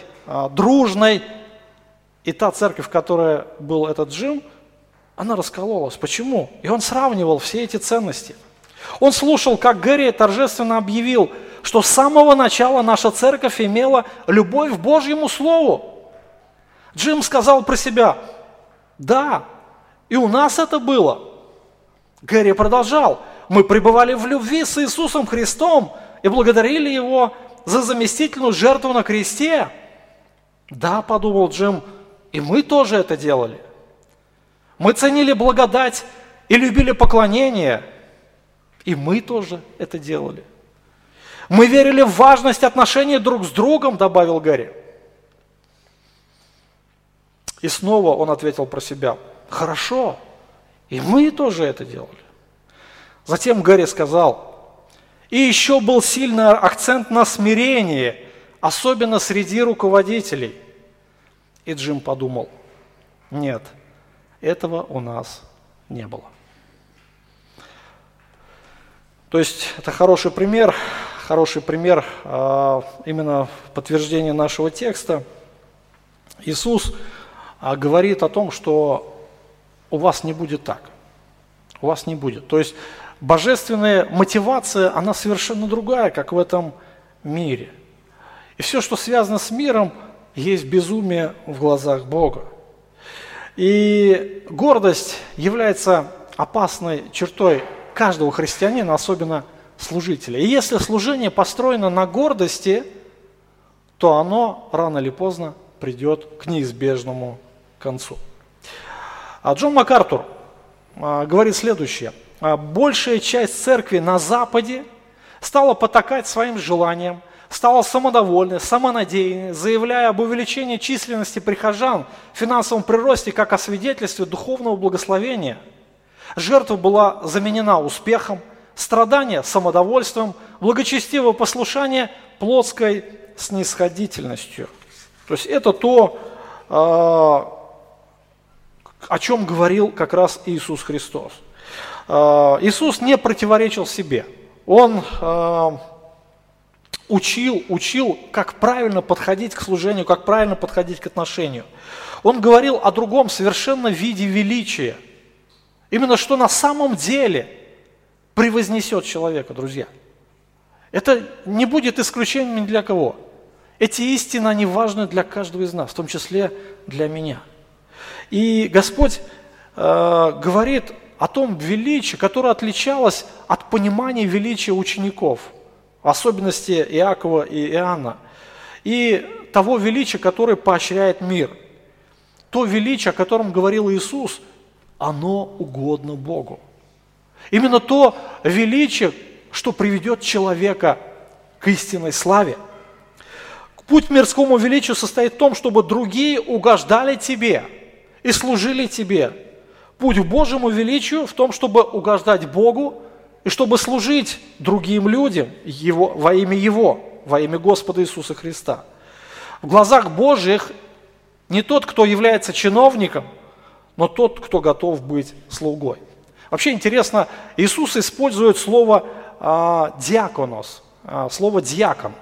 дружной. И та церковь, в которой был этот Джим, она раскололась. Почему? И он сравнивал все эти ценности. Он слушал, как Гэри торжественно объявил, что с самого начала наша церковь имела любовь к Божьему Слову. Джим сказал про себя: да, и у нас это было. Гэри продолжал: мы пребывали в любви с Иисусом Христом и благодарили Его за заместительную жертву на кресте. Да, подумал Джим, и мы тоже это делали. Мы ценили благодать и любили поклонение, и мы тоже это делали. Мы верили в важность отношений друг с другом, добавил Гэри. И снова он ответил про себя: хорошо, и мы тоже это делали. Затем Гэри сказал: и еще был сильный акцент на смирении, особенно среди руководителей. И Джим подумал: нет, этого у нас не было. То есть это хороший пример, хороший пример именно подтверждения нашего текста. Иисус говорит о том, что у вас не будет так, у вас не будет. То есть божественная мотивация, она совершенно другая, как в этом мире. И все, что связано с миром, есть безумие в глазах Бога. И гордость является опасной чертой каждого христианина, особенно служителя. И если служение построено на гордости, то оно рано или поздно придет к неизбежному концу. А Джон МакАртур говорит следующее. Большая часть церкви на Западе стала потакать своим желаниям, стала самодовольной, самонадеянной, заявляя об увеличении численности прихожан, финансовом приросте как о свидетельстве духовного благословения. Жертва была заменена успехом, страдание – самодовольством, благочестивое послушание – плотской снисходительностью. То есть это то, о чем говорил как раз Иисус Христос. Иисус не противоречил себе. Он учил, учил, как правильно подходить к служению, как правильно подходить к отношению. Он говорил о другом совершенно виде величия. Именно что на самом деле превознесет человека, друзья. Это не будет исключением ни для кого. Эти истины, они важны для каждого из нас, в том числе для меня. И Господь э, говорит о том величии, которое отличалось от понимания величия учеников, в особенности Иакова и Иоанна, и того величия, которое поощряет мир. То величие, о котором говорил Иисус, оно угодно Богу. Именно то величие, что приведет человека к истинной славе. Путь к мирскому величию состоит в том, чтобы другие угождали тебе и служили тебе. Путь к Божьему величию в том, чтобы угождать Богу и чтобы служить другим людям его, во имя Его, во имя Господа Иисуса Христа. В глазах Божьих не тот, кто является чиновником, но тот, кто готов быть слугой. Вообще интересно, Иисус использует слово э, «диаконос», э, слово «диакон».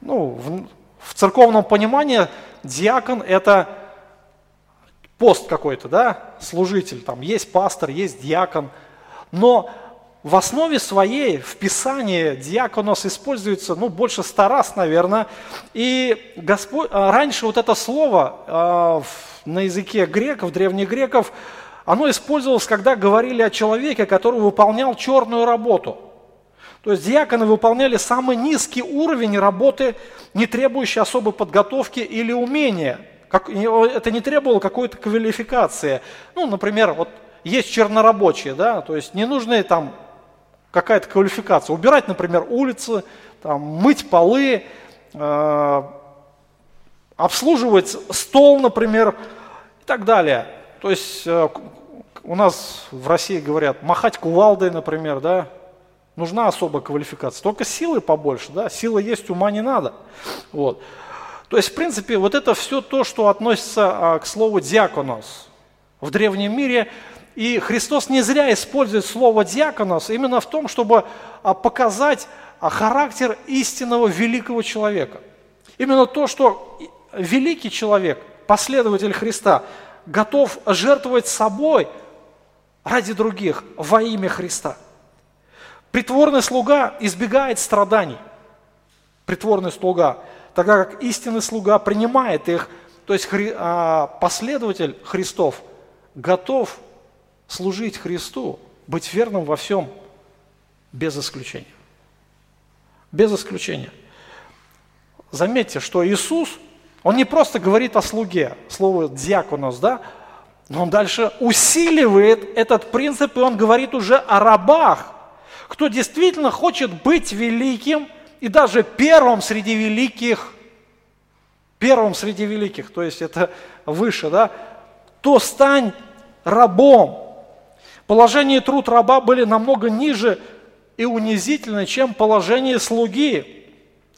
Ну, в, в церковном понимании диакон – это пост какой-то, да, служитель, там есть пастор, есть диакон. Но в основе своей в Писании диаконос используется, ну, больше ста раз, наверное. И Господь, раньше вот это слово э, на языке греков, древних греков, оно использовалось, когда говорили о человеке, который выполнял черную работу. То есть диаконы выполняли самый низкий уровень работы, не требующий особой подготовки или умения. Это не требовало какой-то квалификации. Ну, например, вот есть чернорабочие, да, то есть не нужна там какая-то квалификация. Убирать, например, улицы, там, мыть полы, э, обслуживать стол, например, и так далее. То есть э, у нас в России говорят, махать кувалдой, например, да, нужна особая квалификация, только силы побольше, да, силы есть, ума не надо. Вот. То есть, в принципе, вот это все то, что относится а, к слову «диаконос» в древнем мире. И Христос не зря использует слово «диаконос» именно в том, чтобы а, показать а, характер истинного великого человека. Именно то, что великий человек, последователь Христа, готов жертвовать собой ради других во имя Христа. Притворный слуга избегает страданий, притворный слуга, тогда как истинный слуга принимает их. То есть последователь Христов готов служить Христу, быть верным во всем, без исключения. Без исключения. Заметьте, что Иисус, он не просто говорит о слуге, слово «диаконос», да, но он дальше усиливает этот принцип, и он говорит уже о рабах, кто действительно хочет быть великим и даже первым среди великих, первым среди великих, то есть это выше, да, то стань рабом. Положение и труд раба были намного ниже и унизительны, чем положение слуги.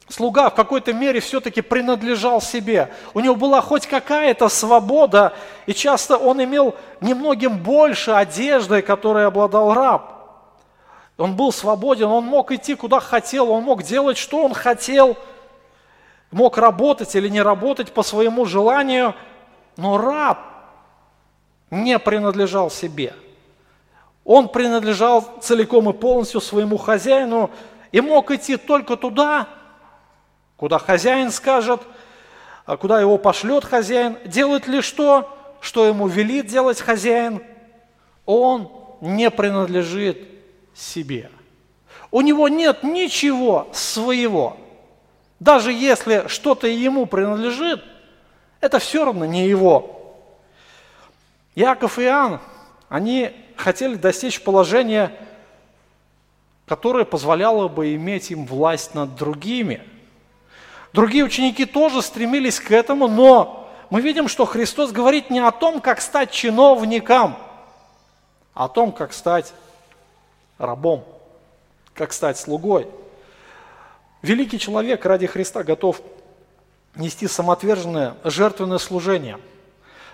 Слуга в какой-то мере все-таки принадлежал себе. У него была хоть какая-то свобода, и часто он имел немногим больше одежды, которой обладал раб. Он был свободен, он мог идти куда хотел, он мог делать, что он хотел, мог работать или не работать по своему желанию, но раб не принадлежал себе. Он принадлежал целиком и полностью своему хозяину и мог идти только туда, куда хозяин скажет, куда его пошлет хозяин, делать лишь то, что ему велит делать хозяин. Он не принадлежит себе. У него нет ничего своего. Даже если что-то ему принадлежит, это все равно не его. Иаков и Иоанн, они хотели достичь положения, которое позволяло бы иметь им власть над другими. Другие ученики тоже стремились к этому, но мы видим, что Христос говорит не о том, как стать чиновником, а о том, как стать рабом, как стать слугой. Великий человек ради Христа готов нести самоотверженное жертвенное служение.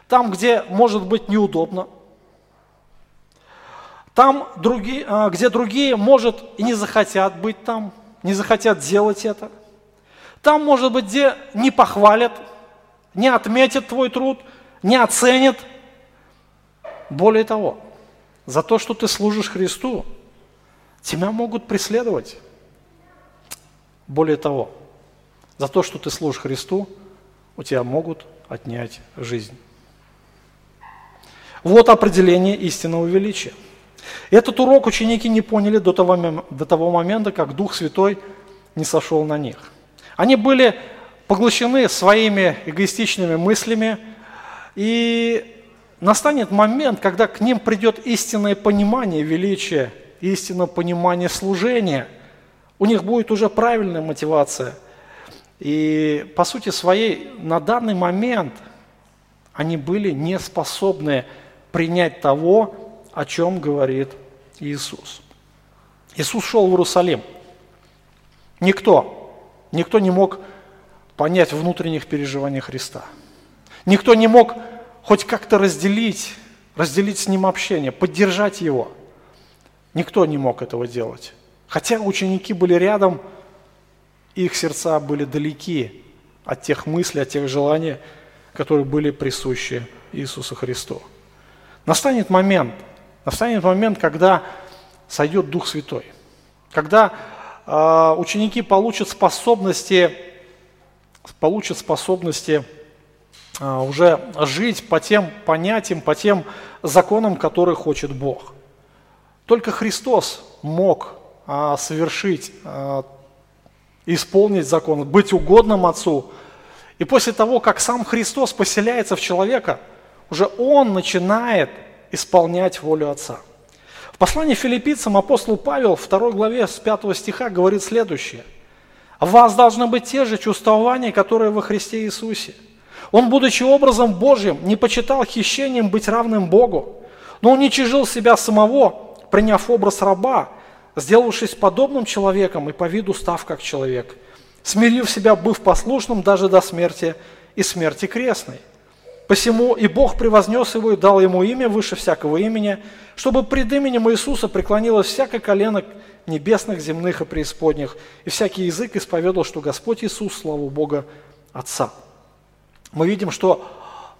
Там, где может быть неудобно, там, другие, где другие, может, и не захотят быть там, не захотят делать это. Там, может быть, где не похвалят, не отметят твой труд, не оценят. Более того, за то, что ты служишь Христу, тебя могут преследовать. Более того, за то, что ты служишь Христу, у тебя могут отнять жизнь. Вот определение истинного величия. Этот урок ученики не поняли до того, до того момента, как Дух Святой не сошел на них. Они были поглощены своими эгоистичными мыслями, и настанет момент, когда к ним придет истинное понимание величия, истинное понимание служения. У них будет уже правильная мотивация. И по сути своей на данный момент они были не способны принять того, о чем говорит Иисус. Иисус шел в Иерусалим. Никто, никто не мог понять внутренних переживаний Христа. Никто не мог хоть как-то разделить, разделить с ним общение, поддержать его. Никто не мог этого делать. Хотя ученики были рядом, их сердца были далеки от тех мыслей, от тех желаний, которые были присущи Иисусу Христу. Настанет момент, настанет момент, когда сойдет Дух Святой, когда э, ученики получат способности, получат способности э, уже жить по тем понятиям, по тем законам, которые хочет Бог. Только Христос мог совершить, исполнить закон, быть угодным Отцу. И после того, как сам Христос поселяется в человека, уже он начинает исполнять волю Отца. В послании филиппийцам апостол Павел в второй главе с пятого стиха говорит следующее. «У вас должны быть те же чувствования, которые во Христе Иисусе. Он, будучи образом Божьим, не почитал хищением быть равным Богу, но уничижил себя самого, приняв образ раба, сделавшись подобным человеком и по виду став как человек, смирив себя, быв послушным даже до смерти и смерти крестной. Посему и Бог превознес его и дал ему имя выше всякого имени, чтобы пред именем Иисуса преклонилось всякое колено небесных, земных и преисподних, и всякий язык исповедал, что Господь Иисус, слава Бога Отца». Мы видим, что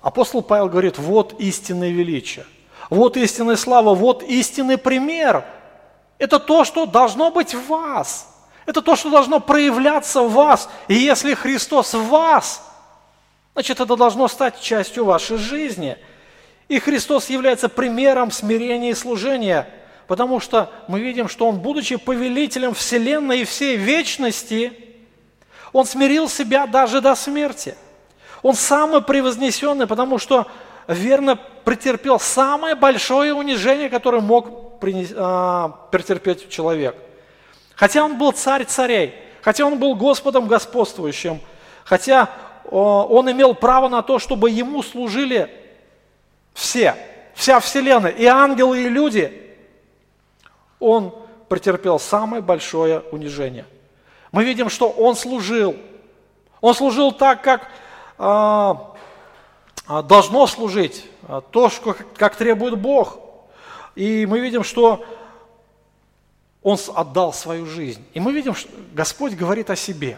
апостол Павел говорит: вот истинное величие, вот истинная слава, вот истинный пример. Это то, что должно быть в вас, это то, что должно проявляться в вас. И если Христос в вас, значит, это должно стать частью вашей жизни. И Христос является примером смирения и служения, потому что мы видим, что Он, будучи повелителем вселенной и всей вечности, Он смирил себя даже до смерти. Он самый превознесенный, потому что верно претерпел самое большое унижение, которое мог принес, э, претерпеть человек. Хотя Он был царь царей, хотя Он был Господом господствующим, хотя Он имел право на то, чтобы Ему служили все, вся вселенная, и ангелы, и люди. Он претерпел самое большое унижение. Мы видим, что Он служил. Он служил так, как э, должно служить, то, что, как требует Бог. И мы видим, что Он отдал свою жизнь. И мы видим, что Господь говорит о себе.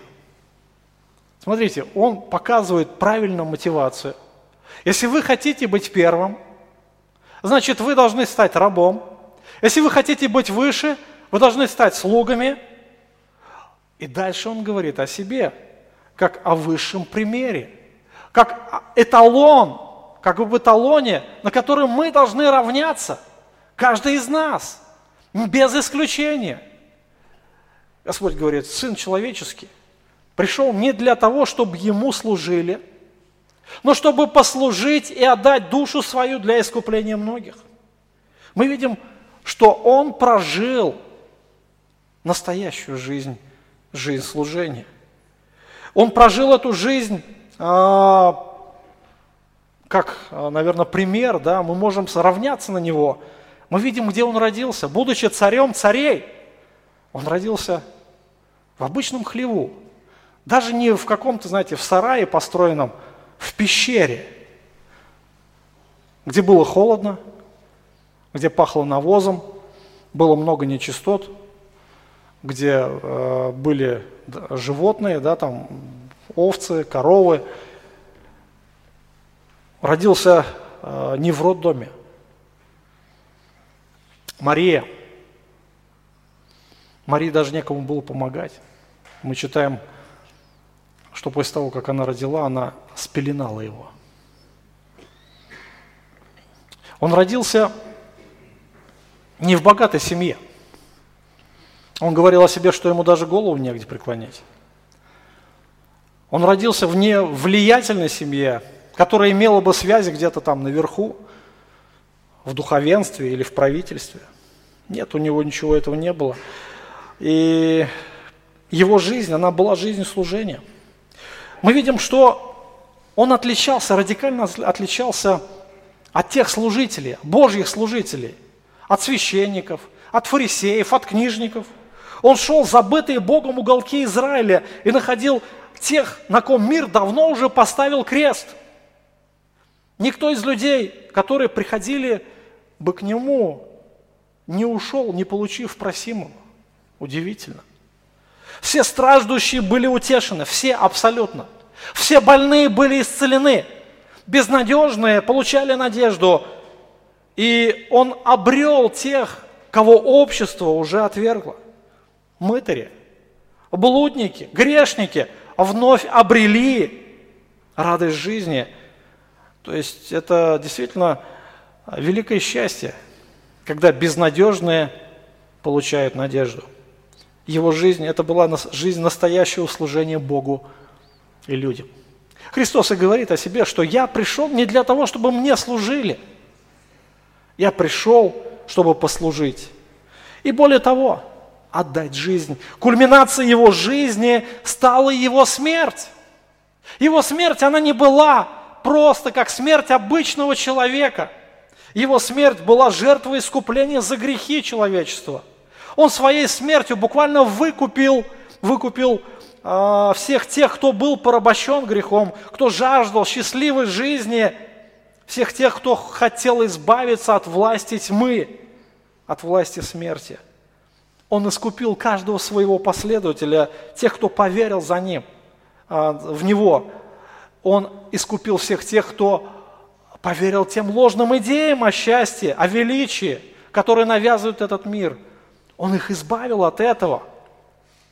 Смотрите, Он показывает правильную мотивацию. Если вы хотите быть первым, значит, вы должны стать рабом. Если вы хотите быть выше, вы должны стать слугами. И дальше Он говорит о себе, как о высшем примере, как эталон, как об эталоне, на который мы должны равняться, каждый из нас, без исключения. Господь говорит: Сын человеческий пришел не для того, чтобы Ему служили, но чтобы послужить и отдать душу свою для искупления многих. Мы видим, что Он прожил настоящую жизнь, жизнь служения. Он прожил эту жизнь, как, наверное, пример, да, мы можем сравняться на Него. Мы видим, где Он родился. Будучи царем царей, Он родился в обычном хлеву. Даже не в каком-то, знаете, в сарае построенном, в пещере, где было холодно, где пахло навозом, было много нечистот, где э, были животные, да, там овцы, коровы. Родился э, не в роддоме. Мария. Марии даже некому было помогать. Мы читаем, что после того, как она родила, она спеленала его. Он родился не в богатой семье. Он говорил о себе, что ему даже голову негде преклонять. Он родился в невлиятельной семье, которая имела бы связи где-то там наверху, в духовенстве или в правительстве. Нет, у него ничего этого не было. И его жизнь, она была жизнью служения. Мы видим, что он отличался, радикально отличался от тех служителей, Божьих служителей, от священников, от фарисеев, от книжников. Он шел в забытые Богом уголки Израиля и находил тех, на ком мир давно уже поставил крест. Никто из людей, которые приходили бы к нему, не ушел, не получив просимого. Удивительно. Все страждущие были утешены, все абсолютно. Все больные были исцелены, безнадежные получали надежду. И он обрел тех, кого общество уже отвергло. Мытари, блудники, грешники вновь обрели радость жизни. То есть это действительно великое счастье, когда безнадежные получают надежду. Его жизнь – это была жизнь настоящего служения Богу и людям. Христос и говорит о себе, что «я пришел не для того, чтобы мне служили, я пришел, чтобы послужить». И более того, отдать жизнь. Кульминацией его жизни стала его смерть. Его смерть, она не была просто как смерть обычного человека. Его смерть была жертвой искупления за грехи человечества. Он своей смертью буквально выкупил, выкупил э, всех тех, кто был порабощен грехом, кто жаждал счастливой жизни, всех тех, кто хотел избавиться от власти тьмы, от власти смерти. Он искупил каждого своего последователя, тех, кто поверил за ним, э, в него. Он искупил всех тех, кто поверил тем ложным идеям о счастье, о величии, которые навязывают этот мир. Он их избавил от этого.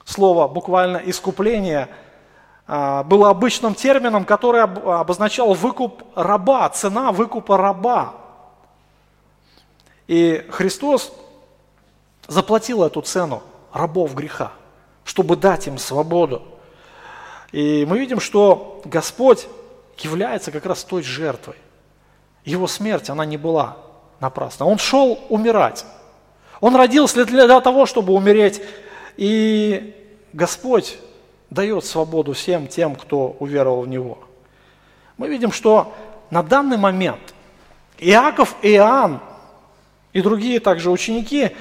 Слово буквально «искупление» было обычным термином, который обозначал выкуп раба, цена выкупа раба. И Христос заплатил эту цену рабов греха, чтобы дать им свободу. И мы видим, что Господь является как раз той жертвой. Его смерть, она не была напрасна. Он шел умирать. Он родился для того, чтобы умереть. И Господь дает свободу всем тем, кто уверовал в Него. Мы видим, что на данный момент Иаков и Иоанн и другие также ученики,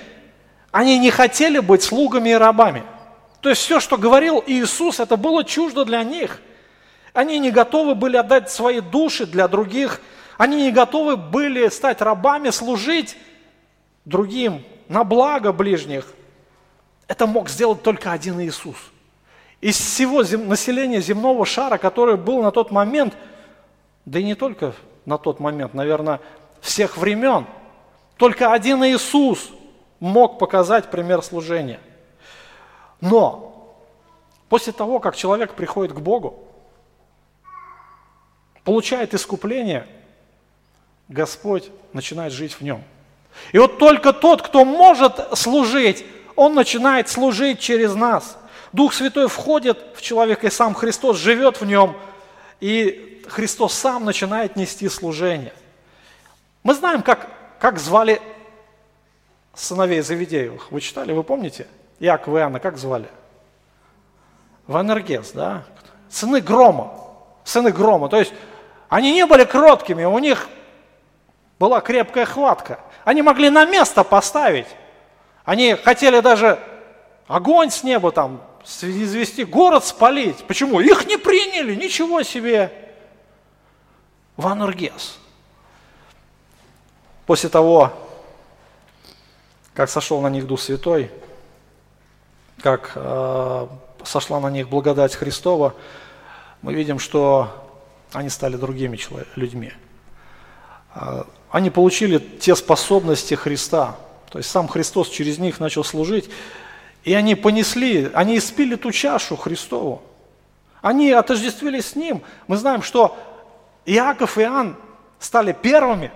они не хотели быть слугами и рабами. То есть все, что говорил Иисус, это было чуждо для них. Они не готовы были отдать свои души для других. Они не готовы были стать рабами, служить другим на благо ближних. Это мог сделать только один Иисус. Из всего зем... населения земного шара, который был на тот момент, да и не только на тот момент, наверное, всех времен, только один Иисус мог показать пример служения. Но после того, как человек приходит к Богу, получает искупление, Господь начинает жить в нем. И вот только тот, кто может служить, он начинает служить через нас. Дух Святой входит в человека, и сам Христос живет в нем, и Христос сам начинает нести служение. Мы знаем, как, как звали сыновей Завидеевых. Вы читали, вы помните? Иакова и Иоанна как звали? Ванергес, да? Сыны грома. Сыны грома. То есть они не были кроткими, у них была крепкая хватка. Они могли на место поставить. Они хотели даже огонь с неба там извести, город спалить. Почему? Их не приняли, ничего себе. Ванергес. После того, как сошел на них Дух Святой, как э, сошла на них благодать Христова, мы видим, что они стали другими человек, людьми. Они получили те способности Христа, то есть сам Христос через них начал служить, и они понесли, они испили ту чашу Христову, они отождествились с Ним. Мы знаем, что Иаков и Иоанн стали первыми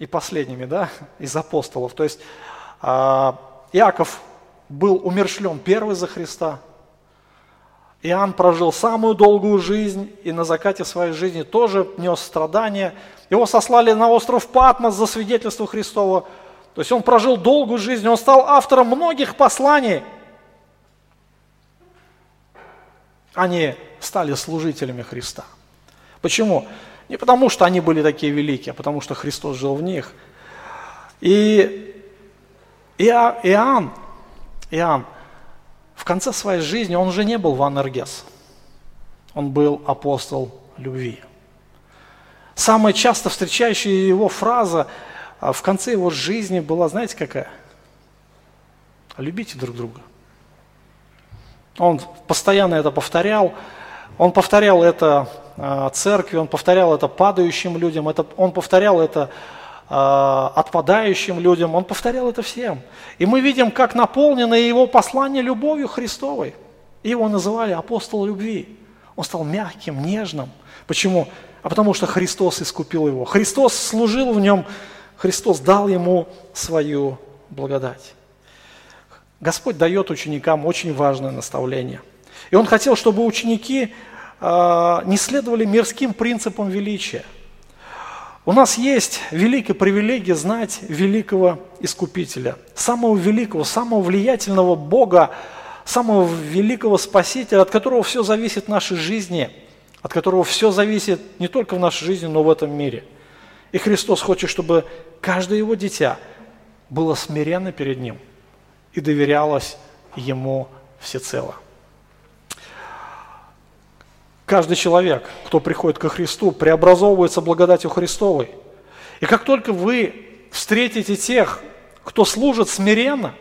и последними, да, из апостолов, то есть Иаков был умерщвлен первый за Христа, Иоанн прожил самую долгую жизнь и на закате своей жизни тоже нес страдания. Его сослали на остров Патмос за свидетельство Христово. То есть он прожил долгую жизнь, он стал автором многих посланий. Они стали служителями Христа. Почему? Не потому, что они были такие великие, а потому, что Христос жил в них. И Иоанн, Иоанн, в конце своей жизни он же не был Ванергес, он был апостол любви. Самая часто встречающая его фраза в конце его жизни была, знаете, какая? Любите друг друга. Он постоянно это повторял, он повторял это церкви, он повторял это падающим людям, это, он повторял это отпадающим людям, он повторял это всем. И мы видим, как наполнено его послание любовью Христовой. Его называли апостол любви. Он стал мягким, нежным. Почему? А потому что Христос искупил его. Христос служил в нем, Христос дал ему свою благодать. Господь дает ученикам очень важное наставление. И Он хотел, чтобы ученики не следовали мирским принципам величия. У нас есть великая привилегия знать великого Искупителя, самого великого, самого влиятельного Бога, самого великого Спасителя, от которого все зависит в нашей жизни, от которого все зависит не только в нашей жизни, но и в этом мире. И Христос хочет, чтобы каждое его дитя было смиренно перед Ним и доверялось Ему всецело. Каждый человек, кто приходит ко Христу, преобразовывается благодатью Христовой. И как только вы встретите тех, кто служит смиренно,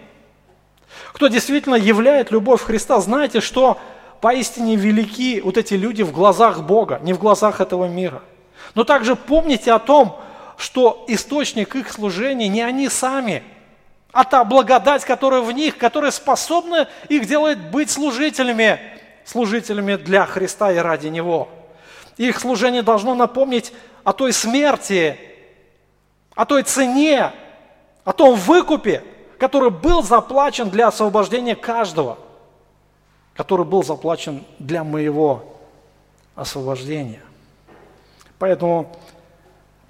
кто действительно являет любовь Христа, знайте, что поистине велики вот эти люди в глазах Бога, не в глазах этого мира. Но также помните о том, что источник их служения не они сами, а та благодать, которая в них, которая способна их делает быть служителями, служителями для Христа и ради Него. Их служение должно напомнить о той смерти, о той цене, о том выкупе, который был заплачен для освобождения каждого, который был заплачен для моего освобождения. Поэтому,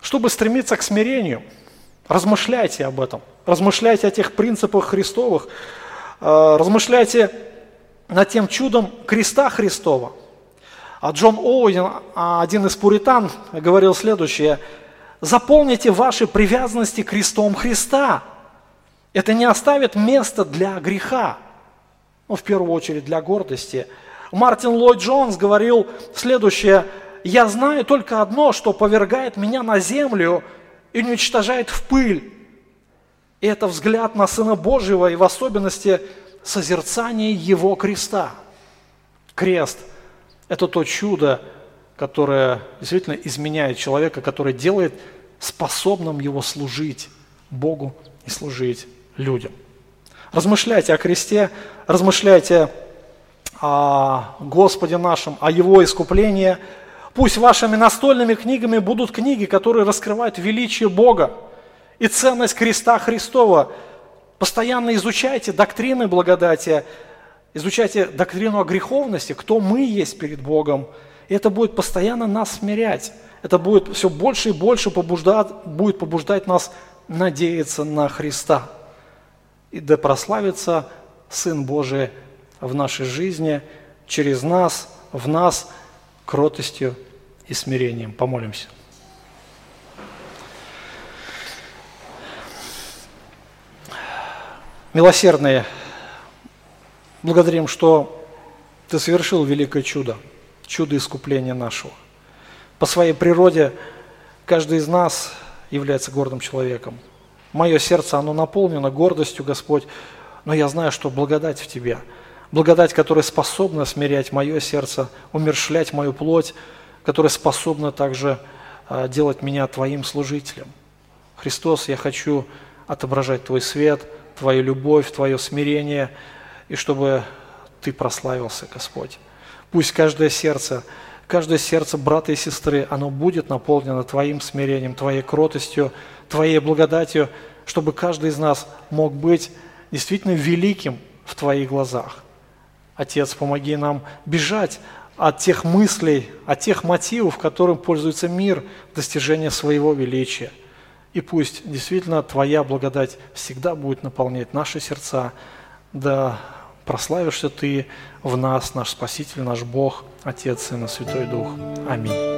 чтобы стремиться к смирению, размышляйте об этом, размышляйте о тех принципах Христовых, размышляйте над тем чудом креста Христова. А Джон Оуэн, один из пуритан, говорил следующее: «Заполните ваши привязанности крестом Христа. Это не оставит места для греха, ну, в первую очередь для гордости». Мартин Ллойд-Джонс говорил следующее: «Я знаю только одно, что повергает меня на землю и уничтожает в пыль. И это взгляд на Сына Божьего и в особенности созерцание Его креста». Крест – это то чудо, которое действительно изменяет человека, которое делает способным его служить Богу и служить людям. Размышляйте о кресте, размышляйте о Господе нашем, о Его искуплении. Пусть вашими настольными книгами будут книги, которые раскрывают величие Бога и ценность креста Христова. Постоянно изучайте доктрины благодати, изучайте доктрину о греховности, кто мы есть перед Богом. И это будет постоянно нас смирять. Это будет все больше и больше побуждать, будет побуждать нас надеяться на Христа. И да прославится Сын Божий в нашей жизни, через нас, в нас, кротостью и смирением. Помолимся. Милосердные, благодарим, что Ты совершил великое чудо, чудо искупления нашего. По своей природе каждый из нас является гордым человеком. Мое сердце, оно наполнено гордостью, Господь, но я знаю, что благодать в Тебе, благодать, которая способна смирять мое сердце, умерщвлять мою плоть, которая способна также делать меня Твоим служителем. Христос, я хочу отображать Твой свет, Твою любовь, Твое смирение, и чтобы Ты прославился, Господь. Пусть каждое сердце, каждое сердце брата и сестры, оно будет наполнено Твоим смирением, Твоей кротостью, Твоей благодатью, чтобы каждый из нас мог быть действительно великим в Твоих глазах. Отец, помоги нам бежать от тех мыслей, от тех мотивов, которым пользуется мир, достижения своего величия. И пусть действительно Твоя благодать всегда будет наполнять наши сердца. Да прославишься Ты в нас, наш Спаситель, наш Бог, Отец, Сын и Святой Дух. Аминь.